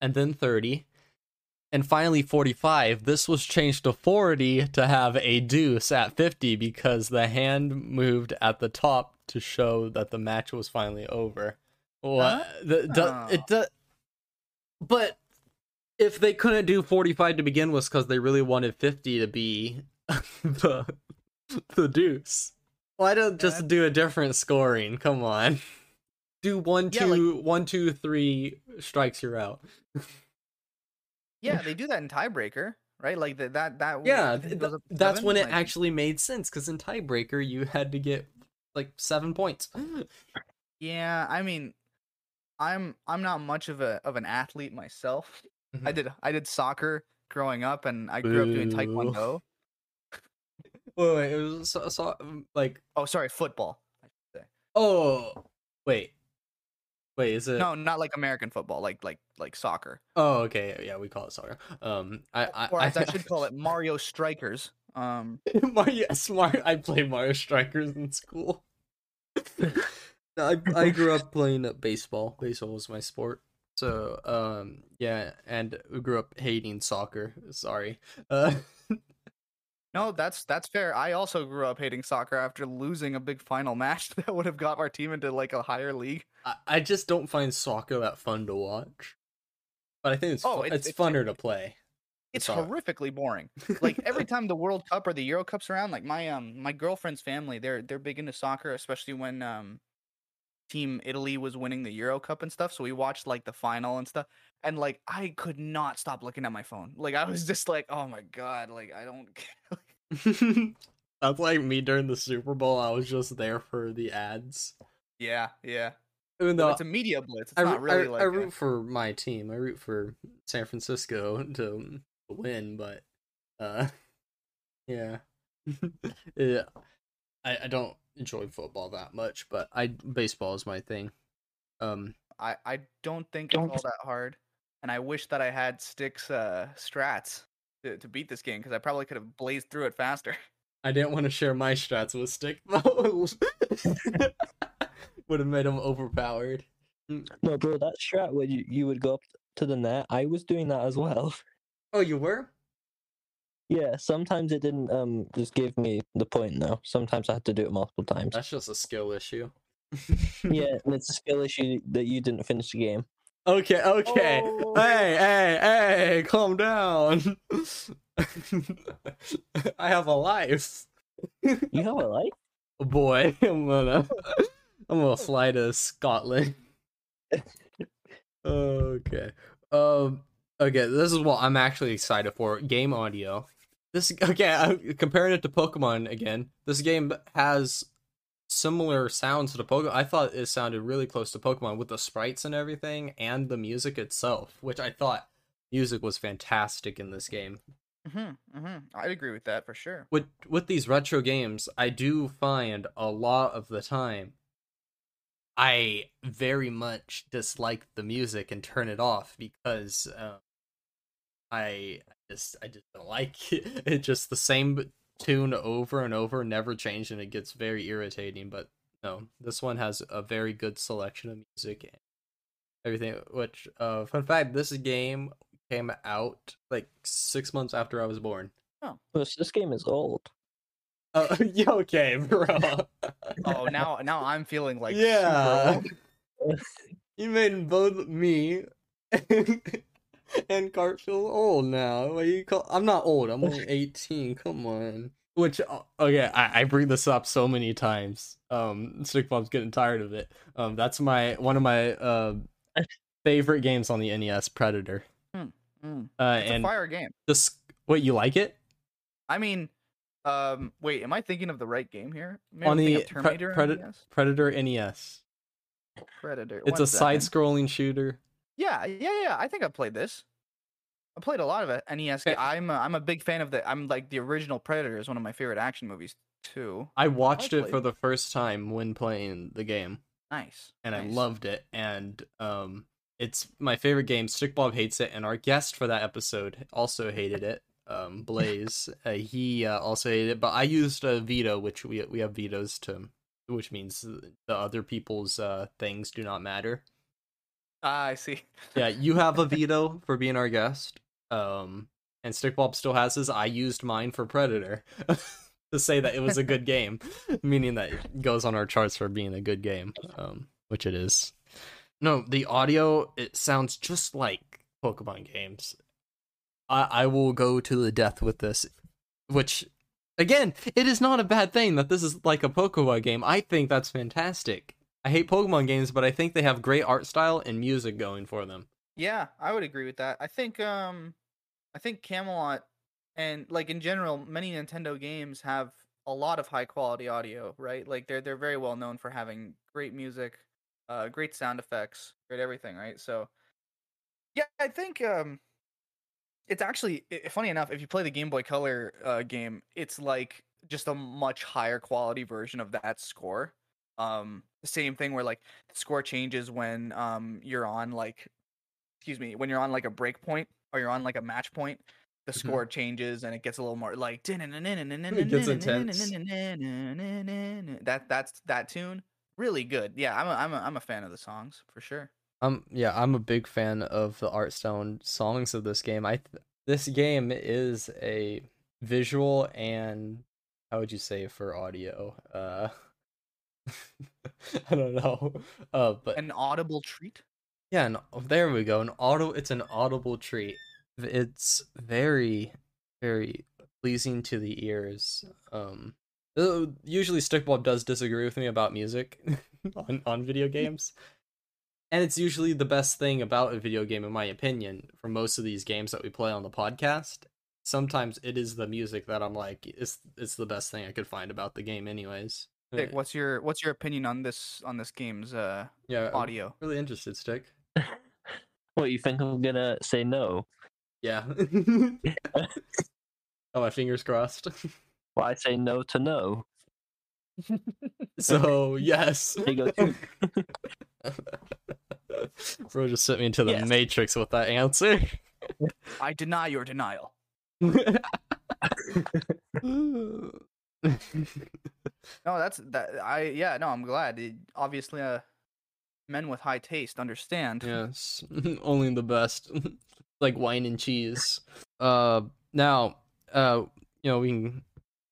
and then 30, and finally 45. This was changed to 40 to have a deuce at 50 because the hand moved at the top to show that the match was finally over. What? But if they couldn't do 45 to begin with because they really wanted 50 to be the deuce, why don't just do a different scoring? Come on. Do one, two, three strikes, you're out. Yeah, they do that in tiebreaker, right? Like that's when it actually made sense, because in tiebreaker you had to get like 7 points. Yeah, I mean, I'm not much of an athlete myself. Mm-hmm. I did soccer growing up, and I grew up doing taekwondo. Wait, it was football. I should say. Oh, wait, is it? No, not like American football, like soccer. Oh, okay, yeah, we call it soccer. I should call it Mario Strikers. I played Mario Strikers in school. I grew up playing baseball. Baseball was my sport. So, yeah, and grew up hating soccer. Sorry. No, that's fair. I also grew up hating soccer after losing a big final match that would have got our team into like a higher league. I just don't find soccer that fun to watch. But I think it's funner to play. It's horrifically boring. Like every time the World Cup or the Euro Cup's around, like my girlfriend's family, they're big into soccer, especially when Team Italy was winning the Euro Cup and stuff, so we watched like the final and stuff. And like I could not stop looking at my phone. Like I was just like, oh my god, like I don't care. That's like me during the Super Bowl. I was just there for the ads. Yeah. Even though it's a media blitz. It's not really I root for my team. I root for San Francisco to win, but yeah. Yeah. I don't enjoy football that much, but baseball is my thing. I don't think it's all that hard, and I wish that I had Stick's strats to beat this game, because I probably could have blazed through it faster. I didn't want to share my strats with Stick. Would have made him overpowered. No, bro, that strat where you would go up to the net, I was doing that as well. Oh, you were? Yeah, sometimes it didn't just give me the point, though. Sometimes I had to do it multiple times. That's just a skill issue. Yeah, and it's a skill issue that you didn't finish the game. Okay. Oh. Hey, calm down. I have a life. You have a life? Boy, I'm gonna fly to Scotland. Okay. Okay, this is what I'm actually excited for. Game audio. I'm comparing it to Pokemon again. This game has similar sounds to Pokemon. I thought it sounded really close to Pokemon with the sprites and everything, and the music itself, which I thought music was fantastic in this game. I'd agree with that for sure. With these retro games, I do find a lot of the time I very much dislike the music and turn it off because I just don't like it. It's just the same tune over and over, never changed, and it gets very irritating. But no, this one has a very good selection of music and everything. Which, fun fact, this game came out like 6 months after I was born. Oh, this game is old. Yeah, okay, bro. Oh, now I'm feeling like super old. You made both me and Cart feel old now. What do you call? I'm not old. I'm only 18. Come on. Which, okay, I bring this up so many times. Stick Bomb's getting tired of it. That's one of my favorite games on the NES, Predator. It's a fire game. What, you like it? I mean. Wait, am I thinking of the right game here? Maybe on the Predator NES. Predator. It's a side-scrolling shooter. Yeah. I think I played this. I played a lot of NES games. I'm a big fan of the. I'm like the original Predator is one of my favorite action movies too. I watched it for the first time when playing the game. Nice. And I loved it. And it's my favorite game. Stick Bob hates it, and our guest for that episode also hated it. Blaze, he also ate it, but I used a veto, which we have vetoes to, which means the other people's things do not matter. I see. Yeah, you have a veto for being our guest. And Stickbob still has his. I used mine for Predator to say that it was a good game, meaning that it goes on our charts for being a good game, which it is. No, the audio, it sounds just like Pokemon games. I will go to the death with this, which, again, it is not a bad thing that this is like a Pokemon game. I think that's fantastic. I hate Pokemon games, but I think they have great art style and music going for them. Yeah, I would agree with that. I think Camelot and, like, in general, many Nintendo games have a lot of high quality audio, right? Like, they're very well known for having great music, great sound effects, great everything, right? So, yeah, I think it's actually, funny enough, if you play the Game Boy Color game, it's like just a much higher quality version of that score. The same thing where, like, the score changes when you're on, like, when you're on, like, a break point, or you're on, like, a match point, the score changes and it gets a little more, like, it gets intense. That's that tune. Really good. Yeah, I'm a fan of the songs for sure. Yeah, I'm a big fan of the art style and songs of this game. This game is a visual and, how would you say, for audio? I don't know. But an audible treat? Yeah, there we go. It's an audible treat. It's very, very pleasing to the ears. Usually Stickbob does disagree with me about music on video games. And it's usually the best thing about a video game, in my opinion, for most of these games that we play on the podcast. Sometimes it is the music that I'm like, it's the best thing I could find about the game anyways. Stick, what's your opinion on this game's audio? I'm really interested, Stick. What, you think I'm gonna say no? Yeah. Oh, my fingers crossed. Well, I say no to no. So, yes. There you go. Bro just sent me into the Matrix with that answer. I deny your denial. No, that's that. I'm glad. Obviously, men with high taste understand. Yes, only the best, like wine and cheese. Now, we can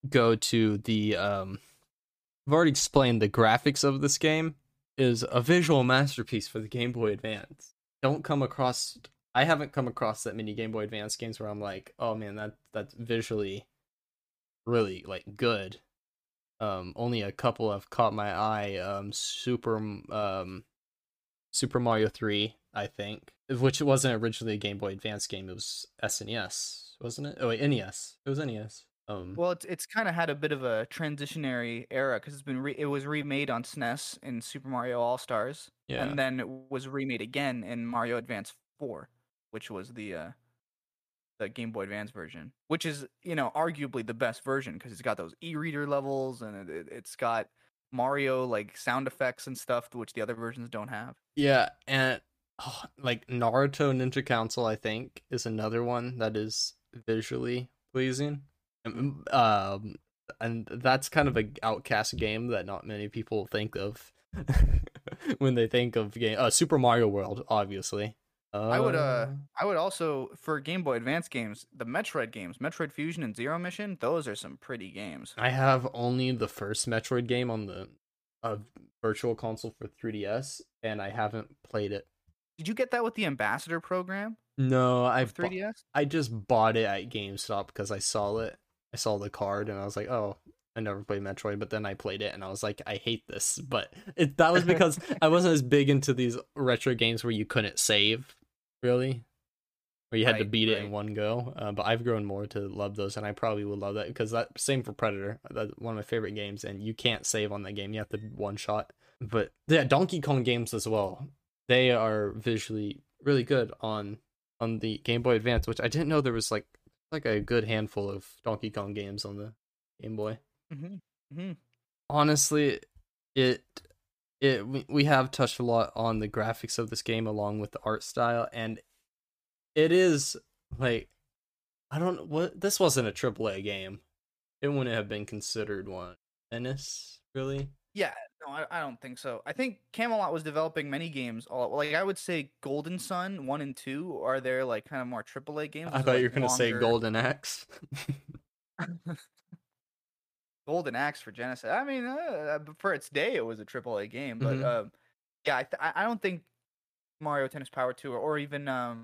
go to the. I've already explained the graphics of this game is a visual masterpiece for the Game Boy Advance. I haven't come across that many Game Boy Advance games where I'm like, oh man, that's visually really like good. Only a couple have caught my eye. Super Mario 3, I think, which wasn't originally a Game Boy Advance game. It was SNES, wasn't it? Oh wait, NES. It was NES. Well, it's kind of had a bit of a transitionary era because it was remade on SNES in Super Mario All Stars, and then it was remade again in Mario Advance 4, which was the Game Boy Advance version, which is, arguably the best version because it's got those e-reader levels and it's got Mario like sound effects and stuff, which the other versions don't have. Yeah, and like Naruto Ninja Council, I think, is another one that is visually pleasing. And that's kind of an outcast game that not many people think of when they think of game. Super Mario World, obviously. I would also, for Game Boy Advance games, the Metroid games, Metroid Fusion and Zero Mission, those are some pretty games. I have only the first Metroid game on the virtual console for 3DS, and I haven't played it. Did you get that with the Ambassador program? No, I've 3DS. I just bought it at GameStop because I saw it. I saw the card and I was like, oh, I never played Metroid, but then I played it and I was like, I hate this. But that was because I wasn't as big into these retro games where you couldn't save, really, where you had to beat it in one go. But I've grown more to love those, and I probably would love that because that same for Predator, that's one of my favorite games, and you can't save on that game. You have to one shot. But yeah, Donkey Kong games as well. They are visually really good on the Game Boy Advance, which I didn't know there was like a good handful of Donkey Kong games on the Game Boy. Mm-hmm. Mm-hmm. Honestly, we have touched a lot on the graphics of this game along with the art style, and it is like I don't what this wasn't a AAA game. It wouldn't have been considered one. Ennis, really? Yeah, no, I don't think so. I think Camelot was developing many games. I would say Golden Sun 1 and 2 are their like kind of more AAA games. I thought you were going to say Golden Axe. Golden Axe for Genesis. I mean, for its day, it was a AAA game. But yeah, I don't think Mario Tennis Power Tour or even I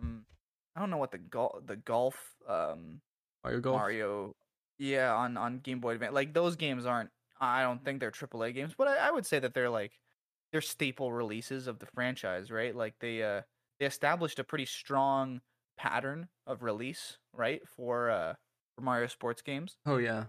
don't know what the golf Mario Golf. Yeah, on Game Boy Advance. Like those games aren't. I don't think they're AAA games, but I would say that they're like they're staple releases of the franchise, right? Like they established a pretty strong pattern of release, right, for Mario sports games. Oh yeah.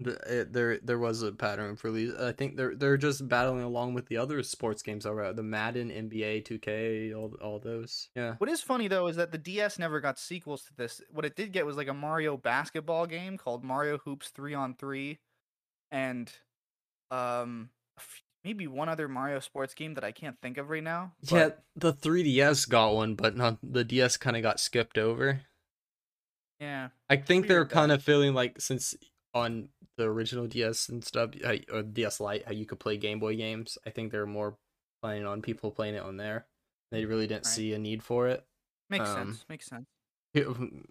There was a pattern for these. I think they're just battling along with the other sports games already. The Madden, NBA, 2K, all those. Yeah. What is funny though is that the DS never got sequels to this. What it did get was like a Mario basketball game called Mario Hoops 3-on-3, and maybe one other Mario sports game that I can't think of right now. But... yeah, the 3DS got one, but not the DS kind of got skipped over. Yeah. I think they're kind of feeling like since. On the original DS and stuff, or DS Lite, how you could play Game Boy games. I think they're more planning on people playing it on there. They really didn't see a need for it. Makes sense. Makes sense.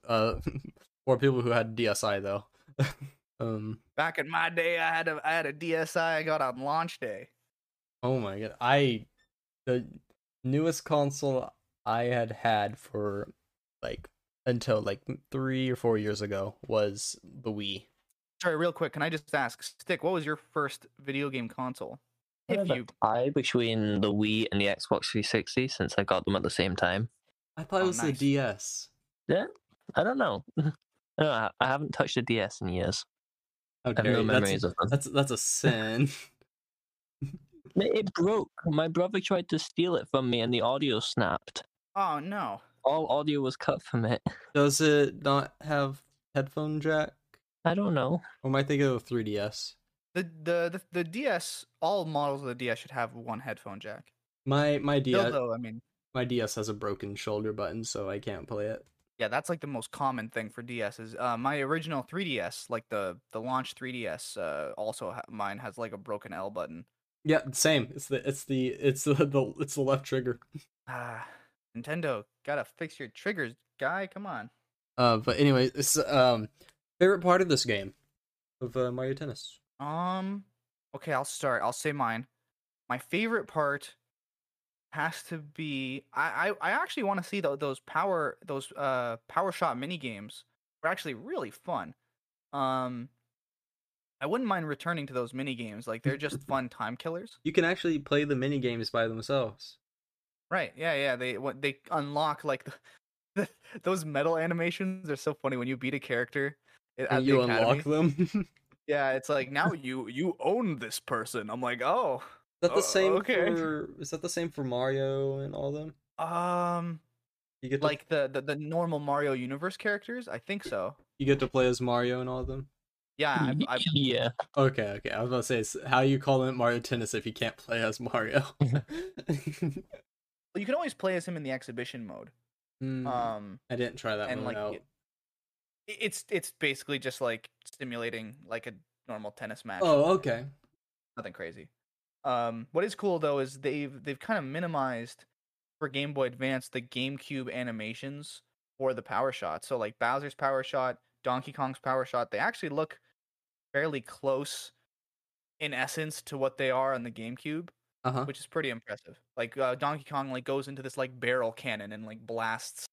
Or people who had DSi though. Back in my day, I had a DSi. I got on launch day. Oh my god! The newest console I had for like until like 3 or 4 years ago was the Wii. Sorry, real quick, can I just ask, Stick, what was your first video game console? I between the Wii and the Xbox 360, since I got them at the same time. I thought it was nice. The DS. Yeah? I don't know. I haven't touched a DS in years. Okay, I have no memories of them. That's a sin. It broke. My brother tried to steal it from me and the audio snapped. Oh, no. All audio was cut from it. Does it not have headphone jack? I don't know. Or am I thinking of the 3DS? The DS, all models of the DS should have one headphone jack. My DS, though, I mean, my DS has a broken shoulder button, so I can't play it. Yeah, that's like the most common thing for DSs. My original 3DS, like the launch 3DS, mine has like a broken L button. Yeah, same. It's the left trigger. Nintendo, gotta fix your triggers, guy. Come on. But anyway, it's favorite part of this game of Mario Tennis? Okay, I'll start. I'll say mine. My favorite part has to be I actually want to see those power shot mini games were actually really fun. I wouldn't mind returning to those mini games. Like they're just fun time killers. You can actually play the mini games by themselves. Right. Yeah, they unlock like those metal animations are so funny when you beat a character. And you unlock them. Yeah, it's like now you own this person. I'm like, oh, is that the same for Mario and all them? You get like the normal Mario universe characters. I think so. You get to play as Mario and all of them. Yeah, yeah. Okay. I was about to say, it's how you call it Mario Tennis if you can't play as Mario. You can always play as him in the exhibition mode. I didn't try that one out. It's basically just like simulating like a normal tennis match. Oh, okay. Nothing crazy. What is cool though is they've kind of minimized for Game Boy Advance the GameCube animations for the power shot. So like Bowser's power shot, Donkey Kong's power shot, they actually look fairly close in essence to what they are on the GameCube, which is pretty impressive. Like Donkey Kong like goes into this like barrel cannon and like blasts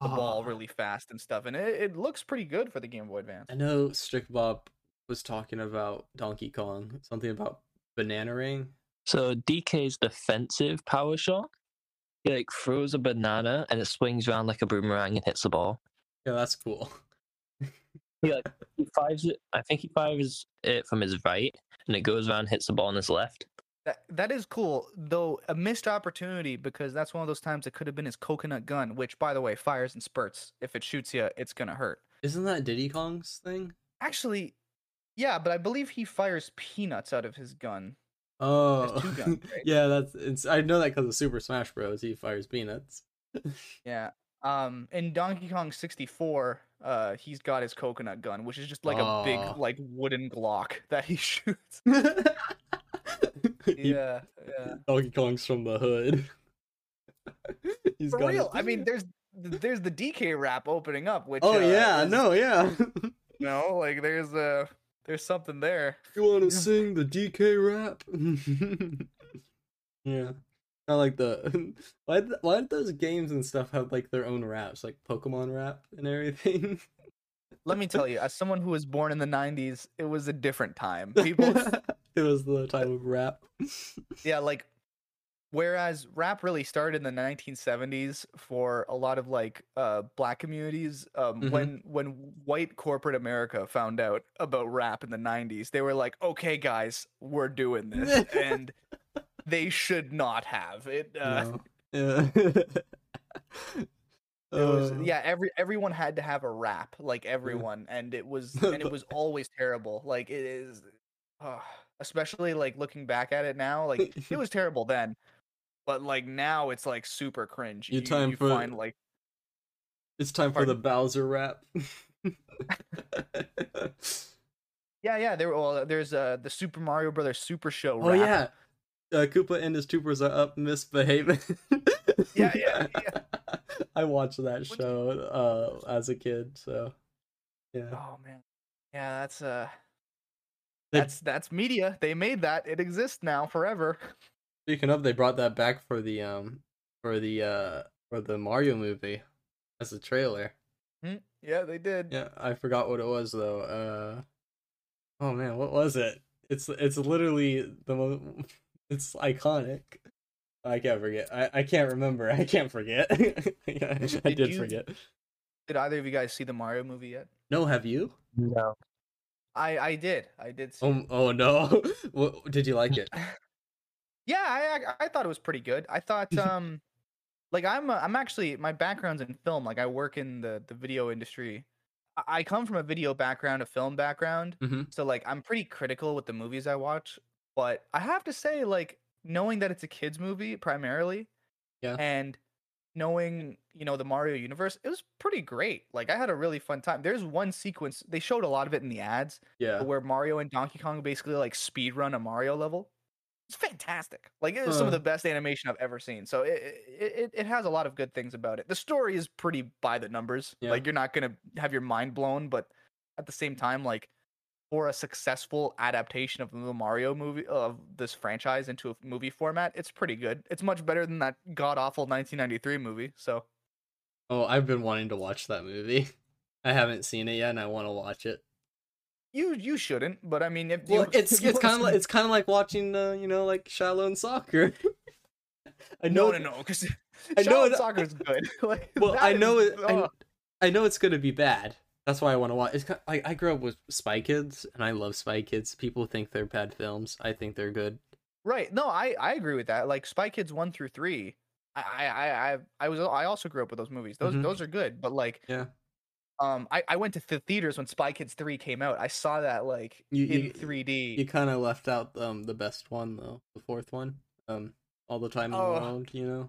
the ball really fast and stuff, and it looks pretty good for the Game Boy Advance. I know Strict Bob was talking about Donkey Kong, something about banana ring. So DK's defensive power shot, he like throws a banana and it swings around like a boomerang and hits the ball. Yeah, that's cool. He fives it. I think he fives it from his right, and it goes around, hits the ball on his left. That is cool, though a missed opportunity because that's one of those times it could have been his coconut gun, which, by the way, fires and spurts. If it shoots you, it's going to hurt. Isn't that Diddy Kong's thing? Actually, yeah, but I believe he fires peanuts out of his gun. Oh. His two guns, right? Yeah, I know that because of Super Smash Bros. He fires peanuts. Yeah. In Donkey Kong 64, he's got his coconut gun, which is just like a big like wooden Glock that he shoots. Yeah. Donkey Kong's from the hood. He's for got real. I mean, there's the DK rap opening up, which like there's something there. You want to sing the DK rap? Yeah. I like the why did those games and stuff have like their own raps, like Pokemon rap and everything? Let me tell you, as someone who was born in the 90s, it was a different time. People it was the time of rap. Yeah, like whereas rap really started in the 1970s for a lot of like black communities, when white corporate America found out about rap in the 90s, they were like, okay guys, we're doing this, and they should not have it. No. It was, yeah, everyone had to have a rap, like everyone, and it was always terrible. Like it is, especially like looking back at it now, like it was terrible then, but like now it's like super cringe. It's time for the Bowser rap. Yeah. There's the Super Mario Brothers Super Show rap. Oh yeah. Koopa and his Troopers are up misbehaving. Yeah. I watched that show as a kid, so yeah. Oh man, yeah, that's media. They made that. It exists now forever. Speaking of, they brought that back for the Mario movie as a trailer. Yeah, they did. Yeah, I forgot what it was though. Oh man, what was it? It's literally the most. It's iconic. I can't forget. I can't remember. I can't forget. I did forget. Did either of you guys see the Mario movie yet? No, have you? No. I did. I did see it. Oh, no. Did you like it? Yeah, I thought it was pretty good. I thought, like, I'm actually, my background's in film. Like, I work in the video industry. I come from a video background, a film background. So, like, I'm pretty critical with the movies I watch. But I have to say, like, knowing that it's a kids movie primarily, and knowing, you know, the Mario universe, it was pretty great. Like, I had a really fun time. There's one sequence, they showed a lot of it in the ads, where Mario and Donkey Kong basically like speedrun a Mario level. It's fantastic. Like, it is some of the best animation I've ever seen. So it has a lot of good things about it. The story is pretty by the numbers. Yeah. Like, you're not gonna have your mind blown, but at the same time, like, for a successful adaptation of the Mario movie, of this franchise into a movie format, it's pretty good. It's much better than that god-awful 1993 movie, so. Oh, I've been wanting to watch that movie. I haven't seen it yet, and I want to watch it. You shouldn't, but I mean, it's kind of like watching, you know, like Shaolin Soccer. No, because Shaolin Soccer is good. Like, well, I know it's going to be bad. That's why I want to watch. It's kind of, like, I grew up with Spy Kids, and I love Spy Kids. People think they're bad films. I think they're good. Right? No, I agree with that. Like Spy Kids 1 through 3, I also grew up with those movies. Those are good. But like, I went to the theaters when Spy Kids 3 came out. I saw that like in 3D. You kind of left out the best one though, the fourth one. All the time in the world, you know.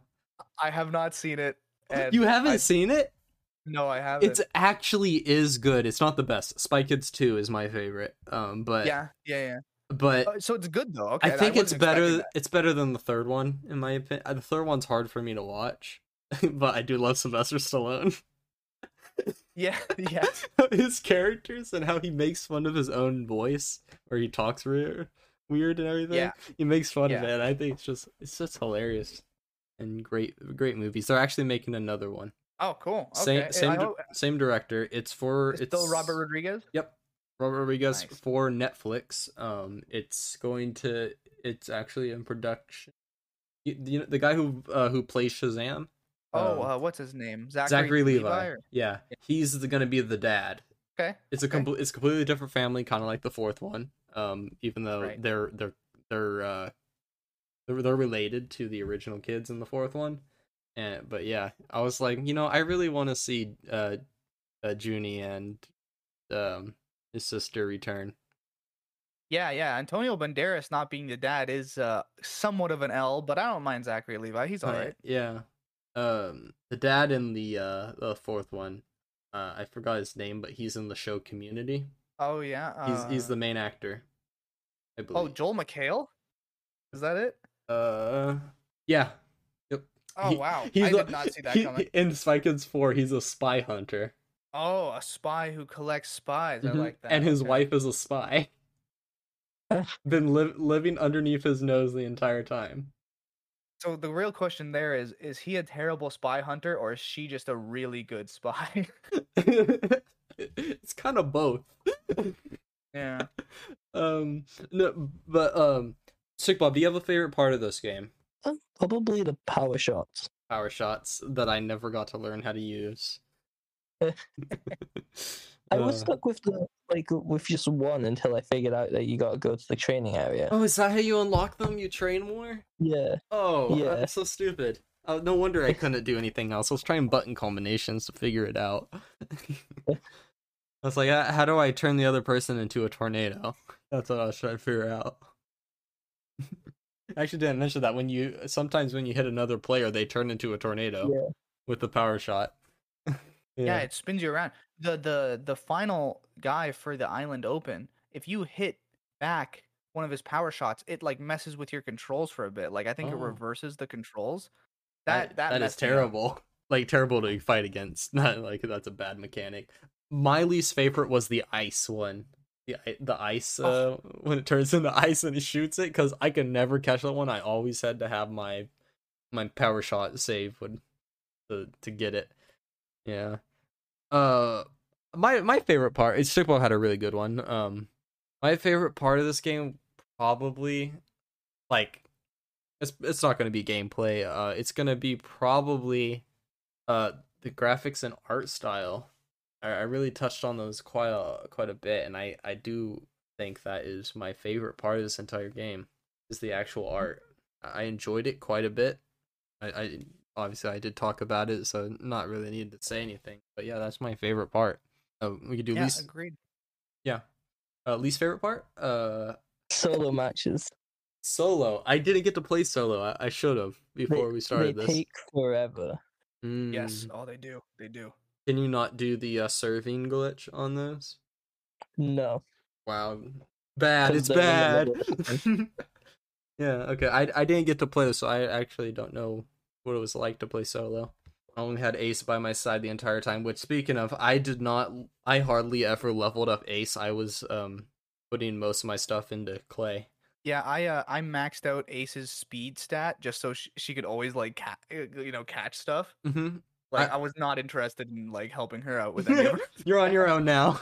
I have not seen it. And you haven't seen it? No, I haven't. It actually is good. It's not the best. Spy Kids 2 is my favorite. But yeah. But so it's good though. Okay, I think it's better. It's better than the third one, in my opinion. The third one's hard for me to watch, but I do love Sylvester Stallone. Yeah. His characters and how he makes fun of his own voice, where he talks weird and everything. Yeah. He makes fun of it. And I think it's just hilarious and great movies. They're actually making another one. Oh, cool. Okay. Same director. It's for... It's still Robert Rodriguez? Yep. Robert Rodriguez for Netflix. It's actually in production. You know, the guy who plays Shazam? What's his name? Zachary Levi. Yeah. He's going to be the dad. Okay. It's a completely different family, kind of like the fourth one. Even though they're related to the original kids in the fourth one. But yeah, I was like, you know, I really want to see Junie and his sister return. Yeah. Antonio Banderas not being the dad is somewhat of an L, but I don't mind Zachary Levi. He's all right. Yeah. The dad in the fourth one I forgot his name, but he's in the show Community. Oh yeah, he's the main actor, I believe. Oh, Joel McHale, is that it? Yeah. Yep. Oh wow, I did not see that coming. In Spy Kids 4, he's a spy hunter. Oh, a spy who collects spies. Mm-hmm. I like that. And his wife is a spy. Been living underneath his nose the entire time. So the real question there is he a terrible spy hunter, or is she just a really good spy? It's kind of both. Yeah. Sick Bob, do you have a favorite part of this game? Probably the power shots. Power shots that I never got to learn how to use. I was stuck with with just one until I figured out that you gotta go to the training area. Oh, is that how you unlock them? You train more? Yeah. Oh, yeah. That's so stupid. Oh, no wonder I couldn't do anything else. I was trying button combinations to figure it out. I was like, how do I turn the other person into a tornado? That's what I was trying to figure out. I actually didn't mention that. Sometimes when you hit another player, they turn into a tornado with the power shot. Yeah, it spins you around. The final guy for the Island Open, if you hit back one of his power shots, it messes with your controls for a bit. I think it reverses the controls. That is terrible. Terrible to fight against. Not that's a bad mechanic. My least favorite was the ice one. The ice when it turns into ice and he shoots it, because I could never catch that one. I always had to have my power shot save to get it. Yeah. My favorite part is Stickball had a really good one. My favorite part of this game probably it's not going to be gameplay. It's going to be probably the graphics and art style. I really touched on those quite a bit, and I do think that is my favorite part of this entire game is the actual art. I enjoyed it quite a bit. I obviously I did talk about it, so not really needed to say anything, but yeah, that's my favorite part. We could do least. Agreed. Yeah. Least favorite part? Solo matches. Solo. I didn't get to play solo. I should have before we started this. They take forever. Mm. Yes. Oh, they do. They do. Can you not do the serving glitch on those? No. Wow. Bad. It's bad. Yeah. Okay. I didn't get to play this, so I actually don't know what it was like to play solo. I only had Ace by my side the entire time, which, speaking of, I hardly ever leveled up Ace. I was putting most of my stuff into Clay. Yeah, I maxed out Ace's speed stat just so she could always catch stuff. Mm-hmm. I was not interested in helping her out with any. You're on your own now.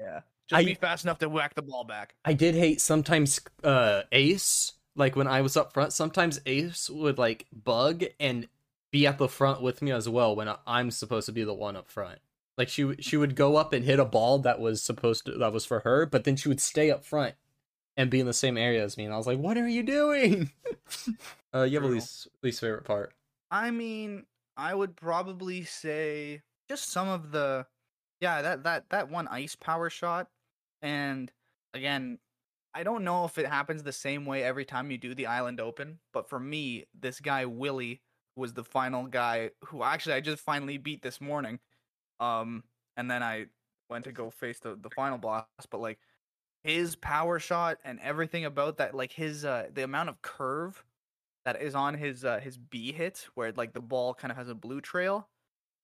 Yeah. Just be fast enough to whack the ball back. I did hate sometimes Ace, when I was up front, sometimes Ace would bug and be at the front with me as well when I'm supposed to be the one up front. She would go up and hit a ball that was for her, but then she would stay up front and be in the same area as me, and I was like, "What are you doing?" You have a least favorite part. I mean, I would probably say just some of the, that one ice power shot. And again, I don't know if it happens the same way every time you do the Island Open, but for me, this guy Willie was the final guy who actually I just finally beat this morning. And then I went to go face the final boss, but his power shot and everything about that, his the amount of curve that is on his B hit, where the ball kind of has a blue trail.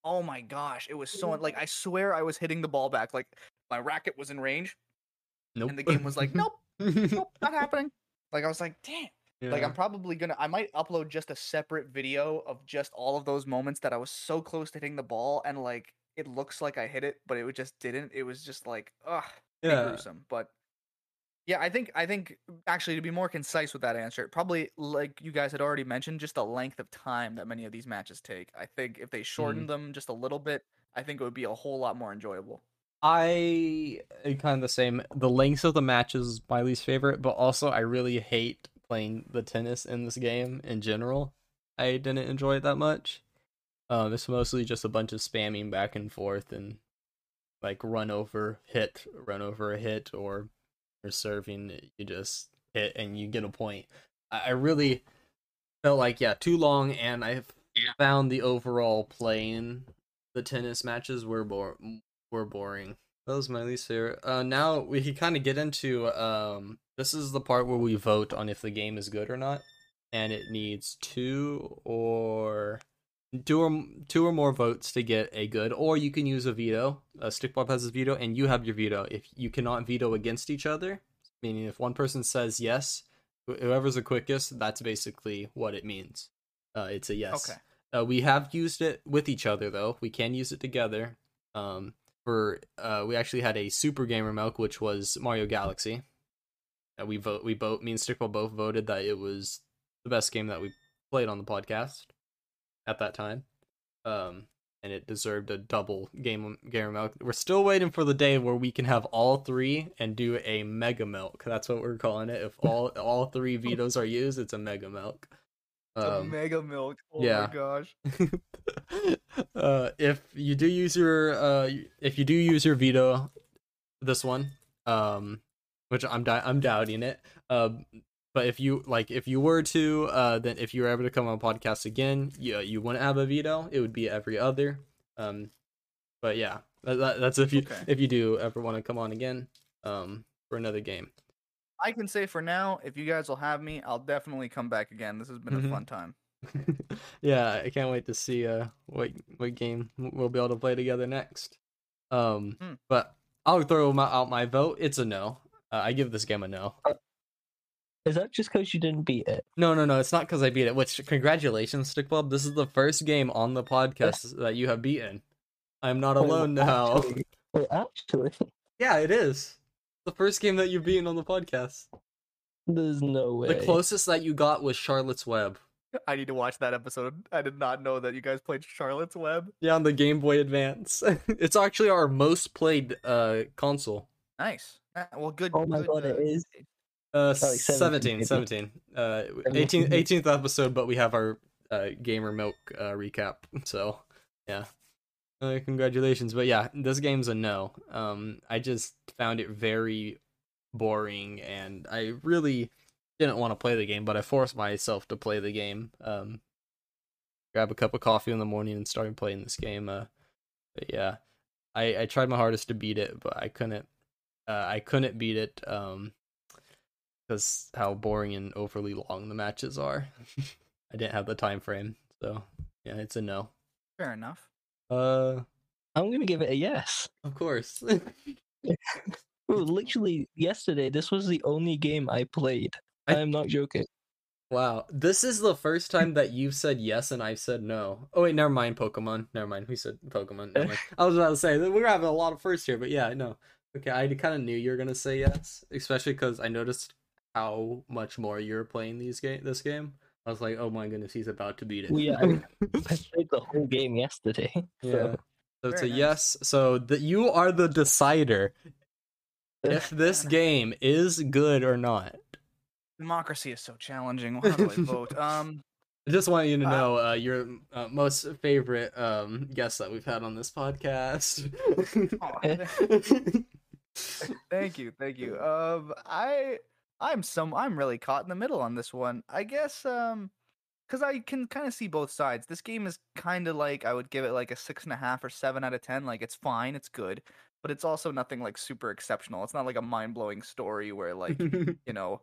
Oh my gosh, it was so I swear I was hitting the ball back. My racket was in range. Nope. And the game was like, nope, nope, not happening. I was like, damn. Yeah. I might upload just a separate video of just all of those moments that I was so close to hitting the ball, and it looks like I hit it, but it just didn't. It was just gruesome. But yeah, I think actually, to be more concise with that answer, probably you guys had already mentioned, just the length of time that many of these matches take. I think if they shortened them just a little bit, I think it would be a whole lot more enjoyable. I kind of the same. The lengths of the matches is my least favorite, but also I really hate playing the tennis in this game in general. I didn't enjoy it that much. It's mostly just a bunch of spamming back and forth and run over hit or serving, you just hit and you get a point. I really felt too long, and I found the overall playing the tennis matches were boring. That was my least favorite. Now we can kind of get into this is the part where we vote on if the game is good or not, and it needs two or more votes to get a good. Or you can use a veto. Stickball has his veto, and you have your veto. If you cannot veto against each other, meaning if one person says yes, whoever's the quickest, that's basically what it means. It's a yes. Okay. We have used it with each other though. We can use it together. We actually had a Super Gamer Milk, which was Mario Galaxy. We both, me and Stickball both voted that it was the best game that we played on the podcast at that time. And it deserved a double Gamer Milk. We're still waiting for the day where we can have all three and do a Mega Milk. That's what we're calling it. If all three vetoes are used, it's a Mega Milk. A Mega Milk. Oh yeah. My gosh. If you do use your veto, this one, which I'm doubting it. But if you were to, then if you were ever to come on a podcast again, you wouldn't have a veto. It would be every other. But yeah, that's if you do ever want to come on again, for another game. I can say for now, if you guys will have me, I'll definitely come back again. This has been a fun time. Yeah, I can't wait to see what game we'll be able to play together next. But I'll throw out my vote. It's a no. I give this game a no. Is that just because you didn't beat it? No. It's not because I beat it. Which, congratulations, Stickball. This is the first game on the podcast that you have beaten. I'm not alone now. Actually. Yeah, it is. The first game that you've beaten on the podcast. There's no way. The closest that you got was Charlotte's Web. I need to watch that episode. I did not know that you guys played Charlotte's Web. Yeah, on the Game Boy Advance. It's actually our most played console. Nice. Well, good. Oh my god, it is. 17. 18th episode, but we have our Gamer Milk recap. So, yeah. Congratulations, but yeah, this game's a no. I just found it very boring, and I really didn't want to play the game, but I forced myself to play the game. Grab a cup of coffee in the morning and started playing this game. But yeah, I tried my hardest to beat it, but I couldn't beat it. Because how boring and overly long the matches are. I didn't have the time frame, so yeah, it's a no. Fair enough. I'm gonna give it a yes. Of course. Literally yesterday, this was the only game I played. I'm not joking. Wow, this is the first time that you've said yes and I've said no. Oh wait, never mind. Pokemon. Never mind. We said Pokemon. Never mind. I was about to say we're having a lot of firsts here, but yeah, no. Okay, I kind of knew you were gonna say yes, especially because I noticed how much more you're playing this game. I was like, oh my goodness, he's about to beat it. Yeah, I played the whole game yesterday. So. Yeah, so it's a yes. So you are the decider if this game is good or not. Democracy is so challenging. How do I vote? I just want you to know your most favorite guest that we've had on this podcast. Thank you. I'm really caught in the middle on this one. I guess, because I can kind of see both sides. This game is kind of like, I would give it like a 6.5 or 7 out of 10. Like, it's fine, it's good, but it's also nothing like super exceptional. It's not like a mind-blowing story where like, you know,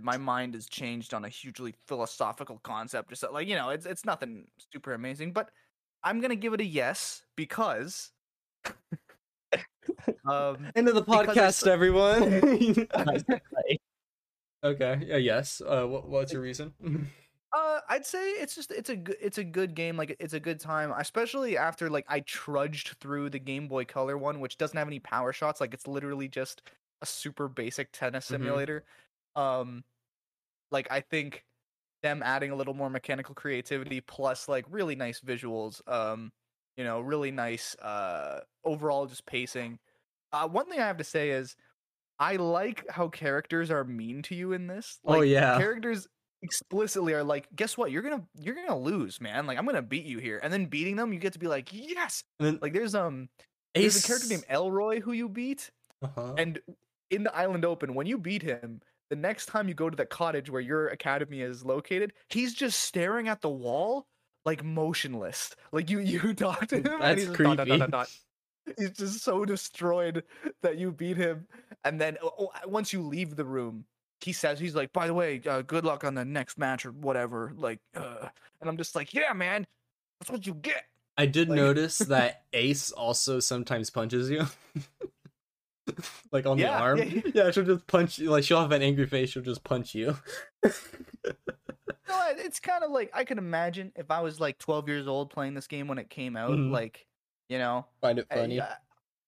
my mind is changed on a hugely philosophical concept or something. Like, you know, it's nothing super amazing, but I'm going to give it a yes because... end of the podcast, everyone. Okay. Yeah. Yes. What's your reason? I'd say it's a good game. Like, it's a good time, especially after like I trudged through the Game Boy Color one, which doesn't have any power shots. Like, it's literally just a super basic tennis simulator. Like, I think them adding a little more mechanical creativity plus like really nice visuals. You know, really nice. Overall, just pacing. One thing I have to say is. I like how characters are mean to you in this. Like, oh yeah, characters explicitly are like, "Guess what? You're gonna lose, man. Like, I'm gonna beat you here." And then beating them, you get to be like, "Yes!" And then, like, there's a character named Elroy who you beat, and in the Island Open, when you beat him, the next time you go to the cottage where your academy is located, he's just staring at the wall, like motionless. Like you talk to him and he's creepy. He's just so destroyed that you beat him. And then once you leave the room, he says, he's like, by the way, good luck on the next match or whatever. Like, and I'm just like, yeah, man, that's what you get. I did notice that Ace also sometimes punches you. Like on the arm. Yeah, she'll just punch you. Like, she'll have an angry face. She'll just punch you. No, it's kind of like, I could imagine if I was like 12 years old playing this game when it came out, like, you know, find it funny.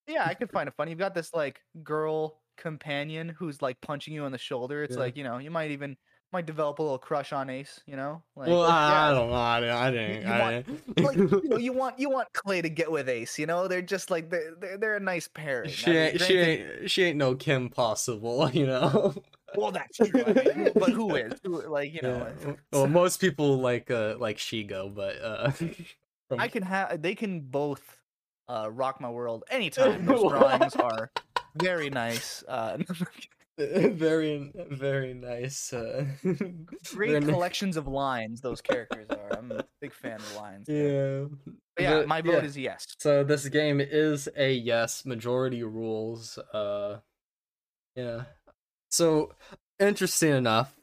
Yeah, I could find it funny. You've got this like girl companion who's like punching you on the shoulder. It's like, you know, you might develop a little crush on Ace, you know? Like, well, I don't know. I didn't. Like, you know, you want Clay to get with Ace, you know? They're just like, they're a nice pair. She ain't no Kim Possible, you know? Well, that's true. I mean, but who is? Like, you know. Yeah. Well, most people like Shigo, but they can both rock my world anytime. Those drawings are very nice. Very, very nice. Great collections of lines those characters are. I'm a big fan of lines. Yeah. But yeah, my vote is yes. So this game is a yes. Majority rules. Yeah. So interesting enough,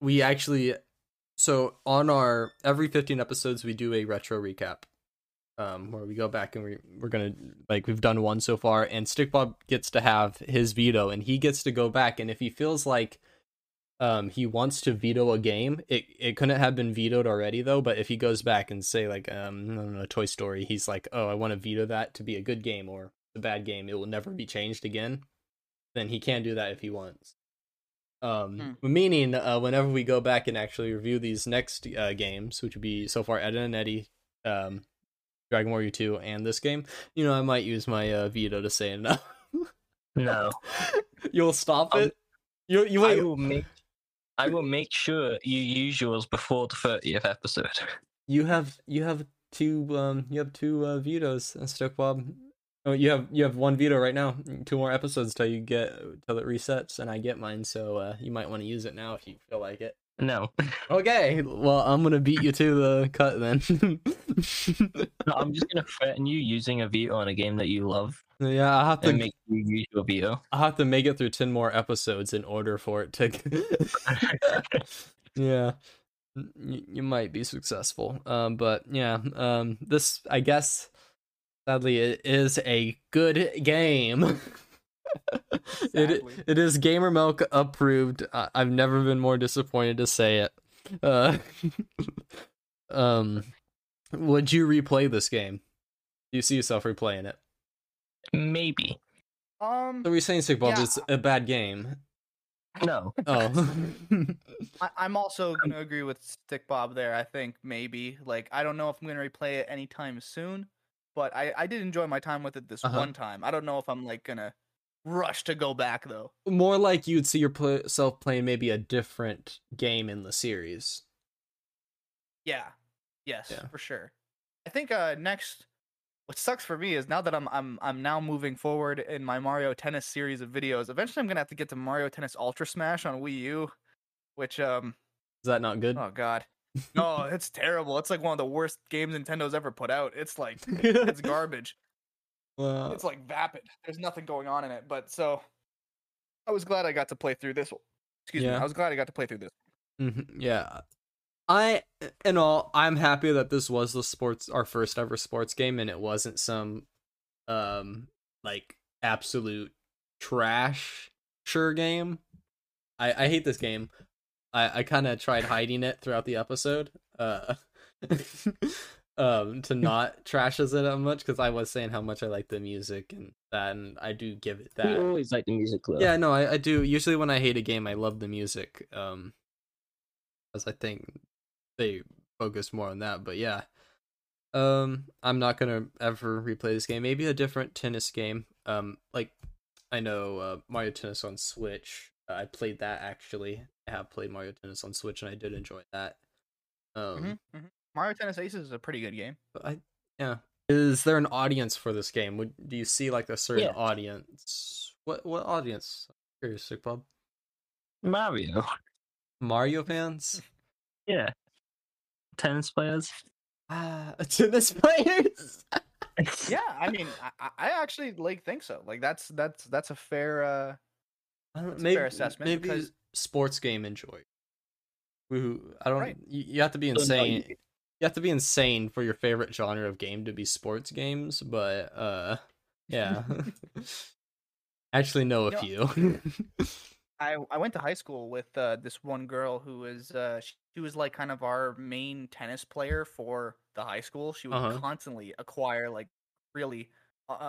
we actually, so on our every 15 episodes we do a retro recap, where we go back and we're gonna, like, we've done one so far, and StickBob gets to have his veto, and he gets to go back, and if he feels like he wants to veto a game, it couldn't have been vetoed already though. But if he goes back and say like Toy Story, he's like, oh, I want to veto that to be a good game or a bad game, it will never be changed again. Then he can do that if he wants. Meaning, whenever we go back and actually review these next games, which would be so far Ed and Eddie, Dragon Warrior 2, and this game, you know, I might use my veto to say no. No, you'll stop it. You wait. I will make sure you use yours before the 30th episode. You have two. You have two vetoes, StickBob. Oh, you have one veto right now. 2 more episodes till it resets, and I get mine. So you might want to use it now if you feel like it. No. Okay. Well, I'm gonna beat you to the cut then. No, I'm just gonna threaten you using a veto on a game that you love. Yeah, I have to make you use your veto. I have to make it through 10 more episodes in order for it to. Yeah. You might be successful. But yeah. This, I guess. Sadly, it is a good game. Exactly. It is Gamer Milk approved. I've never been more disappointed to say it. Would you replay this game? Do you see yourself replaying it? Maybe. So we're saying, StickBob, it's a bad game. No. Oh. I'm also going to agree with StickBob there. I think maybe. Like, I don't know if I'm going to replay it anytime soon. But I did enjoy my time with it this one time. I don't know if I'm like gonna rush to go back though. More like you'd see yourself playing maybe a different game in the series. Yeah. Yes, for sure. I think next, what sucks for me is now that I'm now moving forward in my Mario Tennis series of videos. Eventually I'm gonna have to get to Mario Tennis Ultra Smash on Wii U, which is that not good? Oh God. No, it's terrible. It's like one of the worst games Nintendo's ever put out. It's like, it's garbage. Wow. It's like vapid. There's nothing going on in it. But so I was glad I got to play through this. Excuse me. I was glad I got to play through this. Mm-hmm. Yeah. I'm happy that this was our first ever sports game, and it wasn't some like absolute trash game. I hate this game. I kind of tried hiding it throughout the episode to not trash it that much, because I was saying how much I like the music and that, and I do give it that. You always like the music, though. Yeah, no, I do. Usually when I hate a game, I love the music, as I think they focus more on that, but yeah. I'm not going to ever replay this game. Maybe a different tennis game. Like, I know Mario Tennis on Switch. I played that, actually. I have played Mario Tennis on Switch, and I did enjoy that. Mario Tennis Aces is a pretty good game. Is there an audience for this game? Do you see like a certain audience? What audience? I'm curious, StickBob. Mario fans. Yeah. tennis players? Tennis players? Yeah, I mean, I actually like think so. Like that's a fair fair assessment. Maybe because sports game enjoy. I don't. Right. You have to be insane. You have to be insane for your favorite genre of game to be sports games, but yeah. Actually, know a few. I went to high school with this one girl who was she was like kind of our main tennis player for the high school. She would constantly acquire like really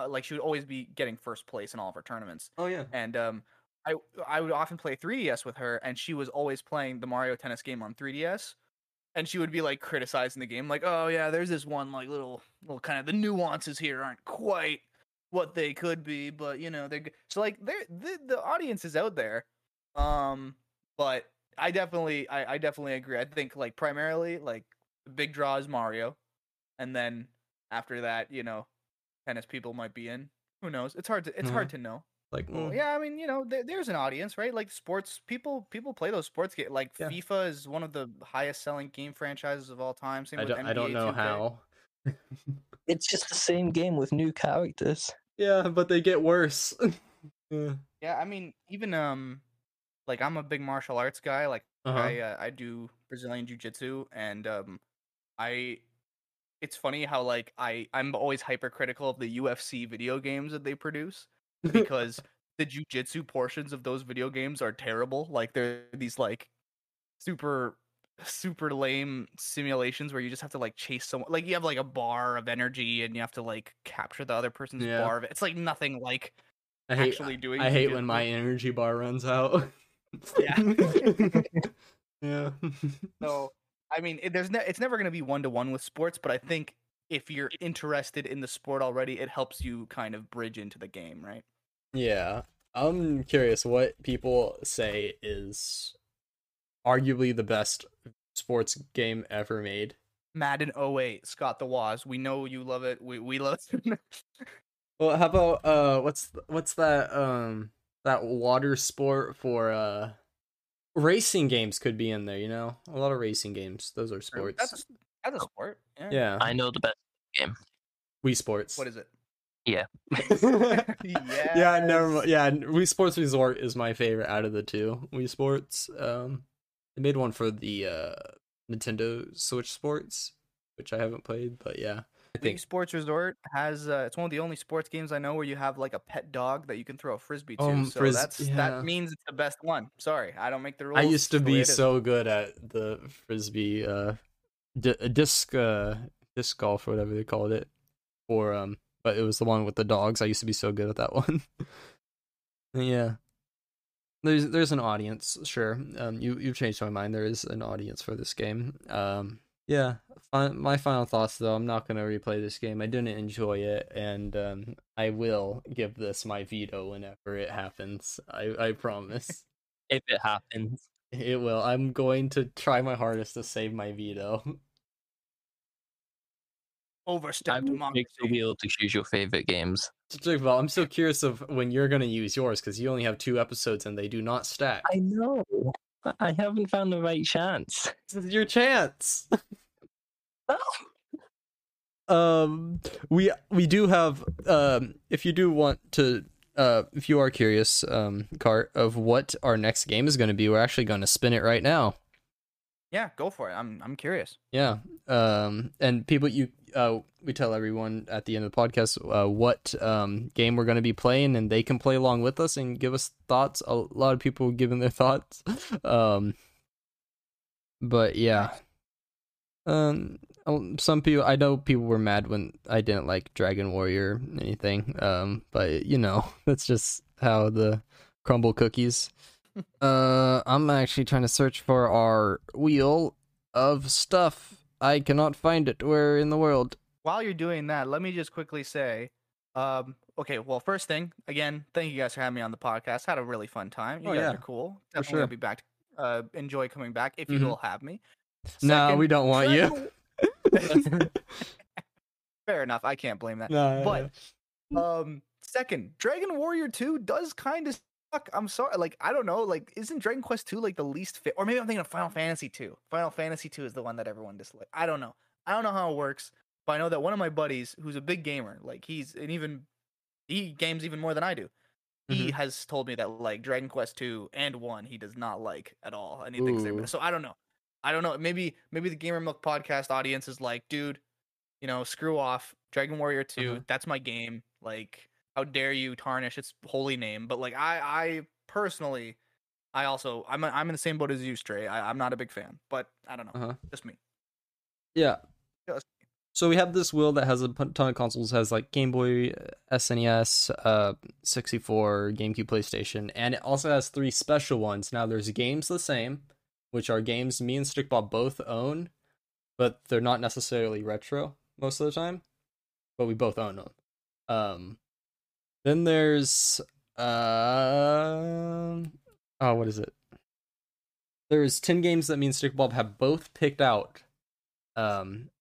like she would always be getting first place in all of her tournaments. Oh yeah. And I would often play 3DS with her, and she was always playing the Mario Tennis game on 3DS. And she would be like criticizing the game, like, "Oh yeah, there's this one like little kind of the nuances here aren't quite what they could be, but you know they're so like the audience is out there." But I definitely agree. I think like primarily like the big draw is Mario, and then after that, you know, tennis people might be in. Who knows? It's hard to know. Like, yeah, I mean, you know, there's an audience, right? Like sports people play those sports games. Like FIFA is one of the highest selling game franchises of all time. Same with NBA, I don't know 2K. How. It's just the same game with new characters. Yeah, but they get worse. Yeah, I mean, even like I'm a big martial arts guy. Like I do Brazilian jiu-jitsu, and it's funny how like I'm always hypercritical of the UFC video games that they produce because the jiu-jitsu portions of those video games are terrible. Like they're these like super lame simulations where you just have to like chase someone, like you have like a bar of energy and you have to like capture the other person's bar of it. It's like nothing like I hate when my energy bar runs out. Yeah. Yeah. So I mean it's never going to be 1-to-1 with sports, but I think if you're interested in the sport already, it helps you kind of bridge into the game, right? Yeah. I'm curious what people say is arguably the best sports game ever made. Madden 08, Scott the Waz. We know you love it. We love it. Well, how about what's that that water sport for racing games could be in there, you know? A lot of racing games. Those are sports. That's a sport. Yeah. I know the best game. Wii Sports. What is it? Yeah. Yes. Yeah, never. Yeah, Wii Sports Resort is my favorite out of the two Wii Sports. They made one for the Nintendo Switch Sports, which I haven't played, but yeah. I think Wii Sports Resort has it's one of the only sports games I know where you have like a pet dog that you can throw a frisbee to. That means it's the best one. Sorry, I don't make the rules. I used to be so good at the frisbee disc golf or whatever they called it, or but it was the one with the dogs. I used to be so good at that one. Yeah, there's an audience, sure. You've changed my mind. There is an audience for this game. Yeah, my final thoughts though. I'm not gonna replay this game. I didn't enjoy it, and I will give this my veto whenever it happens. I promise. If it happens. It will. I'm going to try my hardest to save my veto. Overstep democracy. You'll be able to choose your favorite games. I'm so curious of when you're going to use yours, because you only have 2 episodes and they do not stack. I know. I haven't found the right chance. This is your chance. We do have if you do want to. If you are curious, Cart, of what our next game is going to be, we're actually going to spin it right now. Yeah, go for it. I'm curious. Yeah. And people, we tell everyone at the end of the podcast what game we're going to be playing, and they can play along with us and give us thoughts. A lot of people giving their thoughts. But yeah. Some people, I know people were mad when I didn't like Dragon Warrior or anything, but you know, that's just how the crumble cookies. I'm actually trying to search for our wheel of stuff. I cannot find it. Where in the world? While you're doing that, let me just quickly say, okay, well, first thing, again, thank you guys for having me on the podcast. Had a really fun time. You guys are cool. Definitely sure. I'll be back. Enjoy coming back if you will have me. Second, no, we don't want you. Fair enough. I can't blame that. No. Second, Dragon Warrior 2 does kind of I'm sorry. Like, I don't know. Like, isn't Dragon Quest II like the least fit? Or maybe I'm thinking of Final Fantasy II. Final Fantasy II is the one that everyone dislikes. I don't know. I don't know how it works, but I know that one of my buddies who's a big gamer, like he games even more than I do. Mm-hmm. He has told me that like Dragon Quest II and one he does not like at all, and he thinks they're so. I don't know. I don't know. Maybe the Gamer Milk podcast audience is like, dude, you know, screw off. Dragon Warrior 2, that's my game. Like, how dare you tarnish its holy name? But like, I personally, I'm in the same boat as you, Stray. I'm not a big fan, but I don't know. Just me. Yeah. So we have this Will that has a ton of consoles, has like Game Boy, SNES, 64, GameCube, PlayStation, and it also has three special ones. Now there's games the same, which are games me and Stickball both own, but they're not necessarily retro most of the time, but we both own them. Then there's what is it? There's 10 games that me and Stickball have both picked out,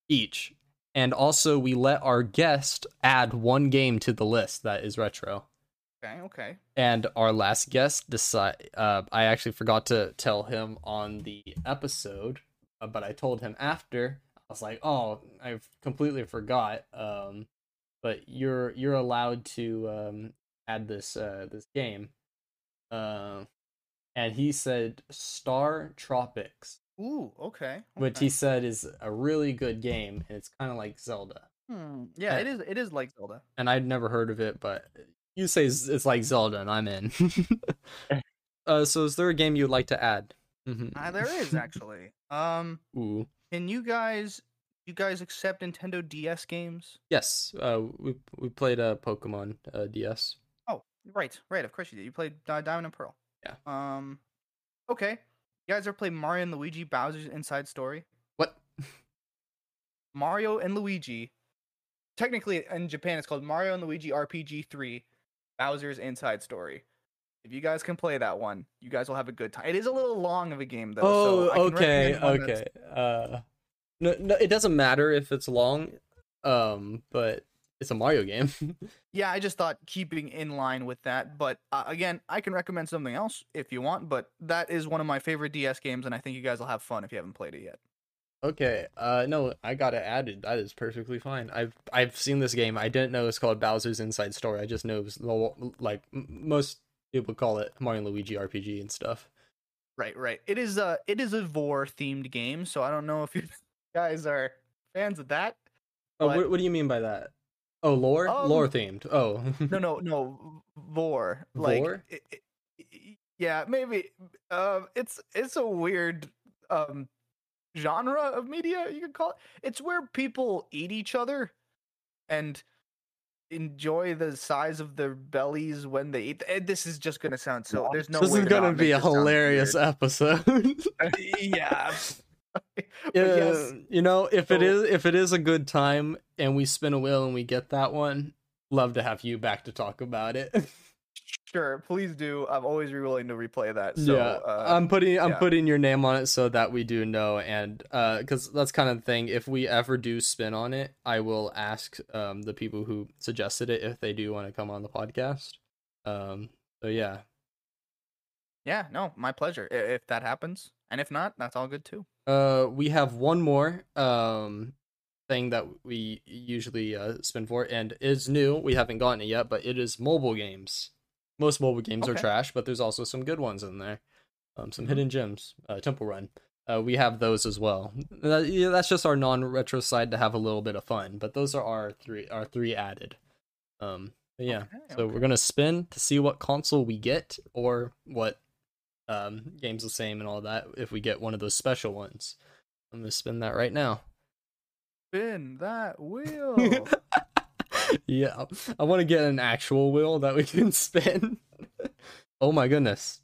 each. And also, we let our guest add one game to the list that is retro. Okay. And our last guest decide. I actually forgot to tell him on the episode, but I told him after. I was like, "Oh, I've completely forgot." But you're allowed to add this game. And he said Star Tropics. Ooh, okay. Which he said is a really good game, and it's kind of like Zelda. Yeah, and it is. It is like Zelda. And I'd never heard of it, but you say it's like Zelda, and I'm in. So, is there a game you'd like to add? There is actually. Can you guys accept Nintendo DS games? Yes. We played Pokemon DS. Oh, right. Of course you did. You played Diamond and Pearl. Yeah. Okay. You guys ever play Mario and Luigi Bowser's Inside Story? What? Mario and Luigi. Technically, in Japan, it's called Mario and Luigi RPG 3, Bowser's Inside Story. If you guys can play that one, you guys will have a good time. It is a little long of a game, though. Okay. No, it doesn't matter if it's long, but it's a Mario game. Yeah, I just thought keeping in line with that. But again, I can recommend something else if you want, but that is one of my favorite DS games, and I think you guys will have fun if you haven't played it yet. Okay, no, I got it added. That is perfectly fine. I've seen this game. I didn't know it's called Bowser's Inside Story. I just know it was, like, most people call it Mario & Luigi RPG and stuff. Right. It is a Vor-themed game, so I don't know if you guys are fans of that. But... Oh, what do you mean by that? Oh, lore? Lore-themed. Oh. No. Vor. Like, Vor? Yeah, maybe. It's a weird genre of media, you could call it. It's where people eat each other and enjoy the size of their bellies when they eat. This is just going to sound so... There's no. This is going to be a hilarious episode. Yeah. Yes. You know, if it is a good time and we spin a wheel and we get that one, love to have you back to talk about it. Sure, please do. I'm always willing to replay that. So, yeah, I'm putting your name on it so that we do know, and because that's kind of the thing. If we ever do spin on it, I will ask the people who suggested it if they do want to come on the podcast. So yeah, no, my pleasure. If that happens, and if not, that's all good too. We have one more thing that we usually spin for, and is new. We haven't gotten it yet, but it is mobile games. Most mobile games are trash, but there's also some good ones in there. Some hidden gems. Temple Run. We have those as well. That's just our non-retro side to have a little bit of fun, but those are our three added. We're going to spin to see what console we get, or what games the same and all that, if we get one of those special ones. I'm going to spin that right now. Spin that wheel! Yeah, I want to get an actual wheel that we can spin. Oh my goodness.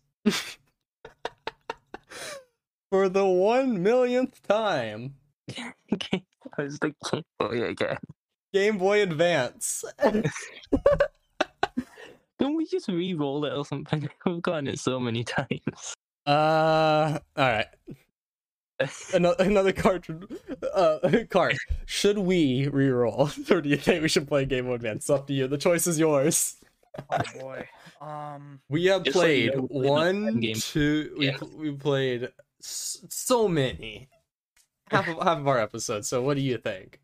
For the 1,000,000th time. I was the Game Boy again. Game Boy Advance. Can we just re-roll it or something? We've gotten it so many times. Alright. Another cartridge. Card. Should we re-roll? Or do you think we should play Game Boy Advance? Up to you. The choice is yours. Oh boy. We have played so we played so many. Half of our episodes. So what do you think?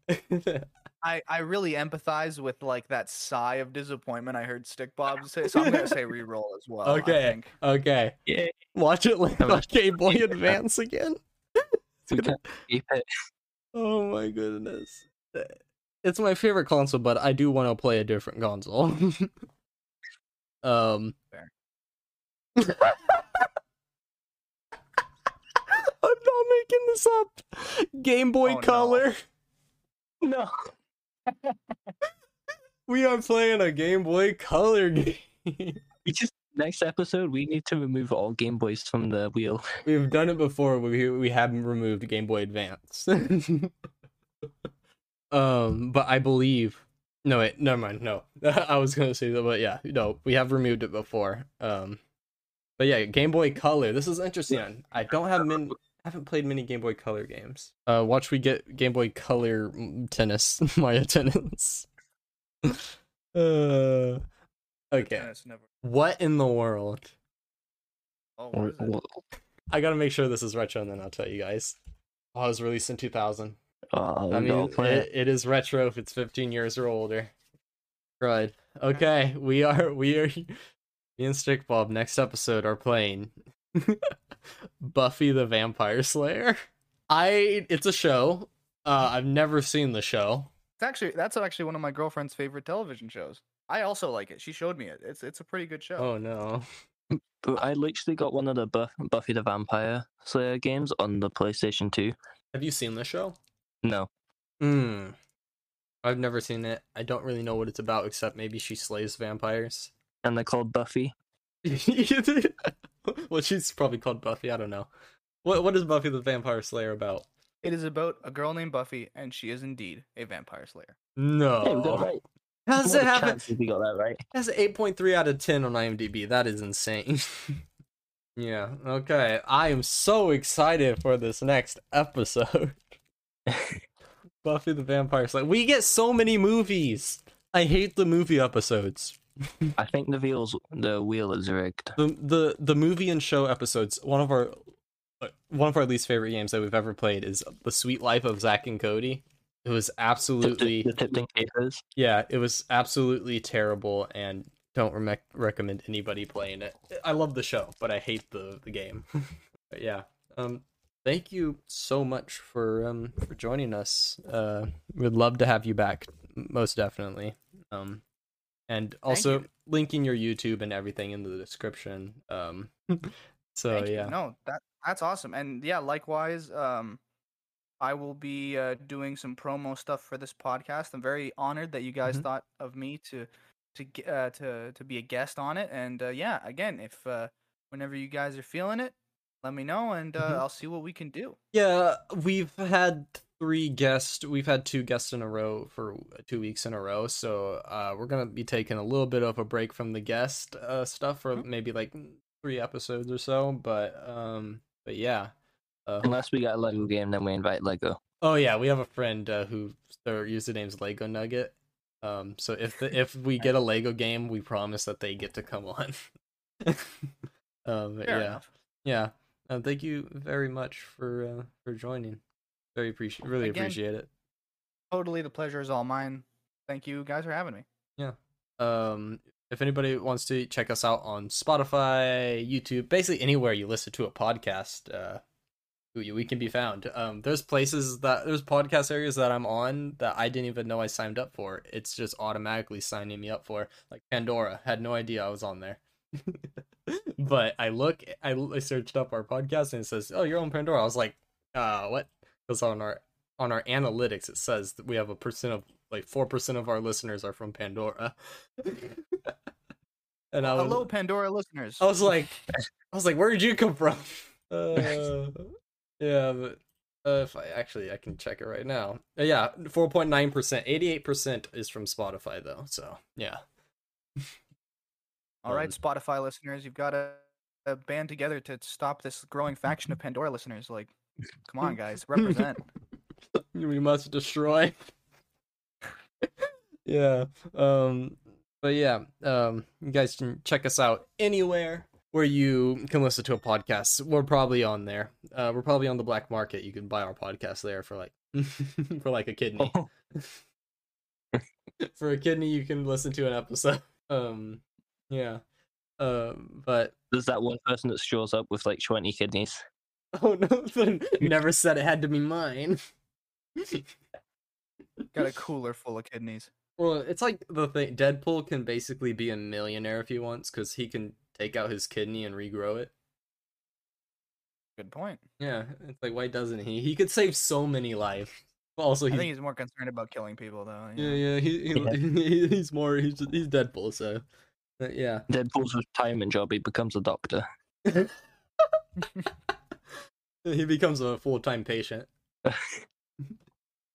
I really empathize with like that sigh of disappointment I heard Stick Bob say, so I'm gonna say reroll as well. Okay, I think. Okay. Yeah. Watch it like on Game Boy Advance again. Oh my goodness. It's my favorite console, but I do want to play a different console. I'm not making this up. Game Boy Color. No. We are playing a Game Boy Color game. Next episode, we need to remove all Game Boys from the wheel. We've done it before. We haven't removed Game Boy Advance. But I believe. No, wait, never mind. No, I was gonna say that, but yeah, no, we have removed it before. But yeah, Game Boy Color. This is interesting. Yeah. I don't have haven't played many Game Boy Color games. Watch we get Game Boy Color Tennis, Mario Tennis. Okay. What in the world? Oh, I gotta make sure this is retro, and then I'll tell you guys. Oh, it was released in 2000. I mean, it is retro if it's 15 years or older. Right. Okay, we are. Me and Stick Bob next episode are playing Buffy the Vampire Slayer. It's a show. I've never seen the show. That's actually one of my girlfriend's favorite television shows. I also like it. She showed me it. It's a pretty good show. Oh no! But I literally got one of the Buffy the Vampire Slayer games on the PlayStation 2. Have you seen the show? No. I've never seen it. I don't really know what it's about, except maybe she slays vampires. And they're called Buffy. Well, she's probably called Buffy. I don't know. What is Buffy the Vampire Slayer about? It is about a girl named Buffy, and she is indeed a vampire slayer. No. Hey, that's right. How does it happen? We got that right. That's 8.3 out of 10 on IMDb. That is insane. Yeah. Okay. I am so excited for this next episode. Buffy the Vampire Slayer. We get so many movies. I hate the movie episodes. I think the wheel is rigged. The movie and show episodes. One of our least favorite games that we've ever played is The Sweet Life of Zack and Cody. It was absolutely it was absolutely terrible, and don't recommend anybody playing it. I love the show, but I hate the game. But yeah, thank you so much for joining us. We'd love to have you back, most definitely. And also linking your YouTube and everything in the description. So thank yeah, you. No, that's awesome, and yeah, likewise. I will be doing some promo stuff for this podcast. I'm very honored that you guys thought of me to be a guest on it. And yeah, again, if whenever you guys are feeling it, let me know, and I'll see what we can do. Yeah, we've had two guests in a row for 2 weeks in a row. So we're gonna be taking a little bit of a break from the guest stuff for maybe like 3 episodes or so. But yeah. Unless we got a Lego game, then we invite Lego. Oh yeah, we have a friend who their username's Lego Nugget. So if we get a Lego game, we promise that they get to come on. Yeah. Thank you very much for joining. Really appreciate it. Totally, the pleasure is all mine. Thank you guys for having me. Yeah. If anybody wants to check us out on Spotify, YouTube, basically anywhere you listen to a podcast. We can be found. There's there's podcast areas that I'm on that I didn't even know I signed up for. It's just automatically signing me up for, like Pandora. Had no idea I was on there. But I searched up our podcast and it says, "Oh, you're on Pandora." I was like, what?" Because on our analytics, it says that we have 4% of our listeners are from Pandora. And hello, Pandora listeners. I was like, "Where did you come from?" Yeah, but if I can check it right now. Yeah, 4.9%, 88% is from Spotify though. So yeah. All right, Spotify listeners, you've got to band together to stop this growing faction of Pandora listeners. Like, come on, guys, represent. We must destroy. Yeah. But yeah, you guys can check us out anywhere where you can listen to a podcast. We're probably on there. We're probably on the black market. You can buy our podcast there for like for like a kidney. Oh. For a kidney, you can listen to an episode. Yeah. But there's that one person that shows up with like 20 kidneys. Oh no! Never said it had to be mine. Got a cooler full of kidneys. Well, it's like the thing. Deadpool can basically be a millionaire if he wants, because he can take out his kidney and regrow it. Good point. Yeah, it's like, why doesn't he? He could save so many lives. But also, I think he's more concerned about killing people, though. Yeah. He's Deadpool, so yeah. Deadpool's retirement job. He becomes a doctor. He becomes a full-time patient.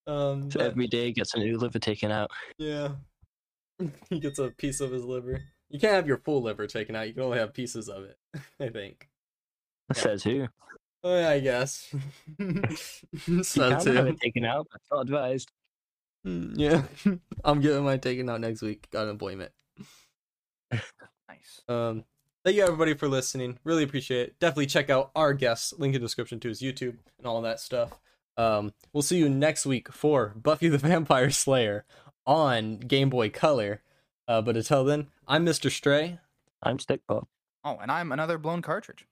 So every day he gets a new liver taken out. Yeah. He gets a piece of his liver. You can't have your full liver taken out. You can only have pieces of it, I think. Yeah. Says who? Oh, yeah, I guess. Says who? Have it taken out, but not advised. Yeah. I'm getting mine taken out next week. Got an appointment. Nice. Thank you, everybody, for listening. Really appreciate it. Definitely check out our guests. Link in the description to his YouTube and all that stuff. We'll see you next week for Buffy the Vampire Slayer on Game Boy Color. But until then, I'm Mr. Stray. I'm Stickball. Oh, and I'm Another Blown Cartridge.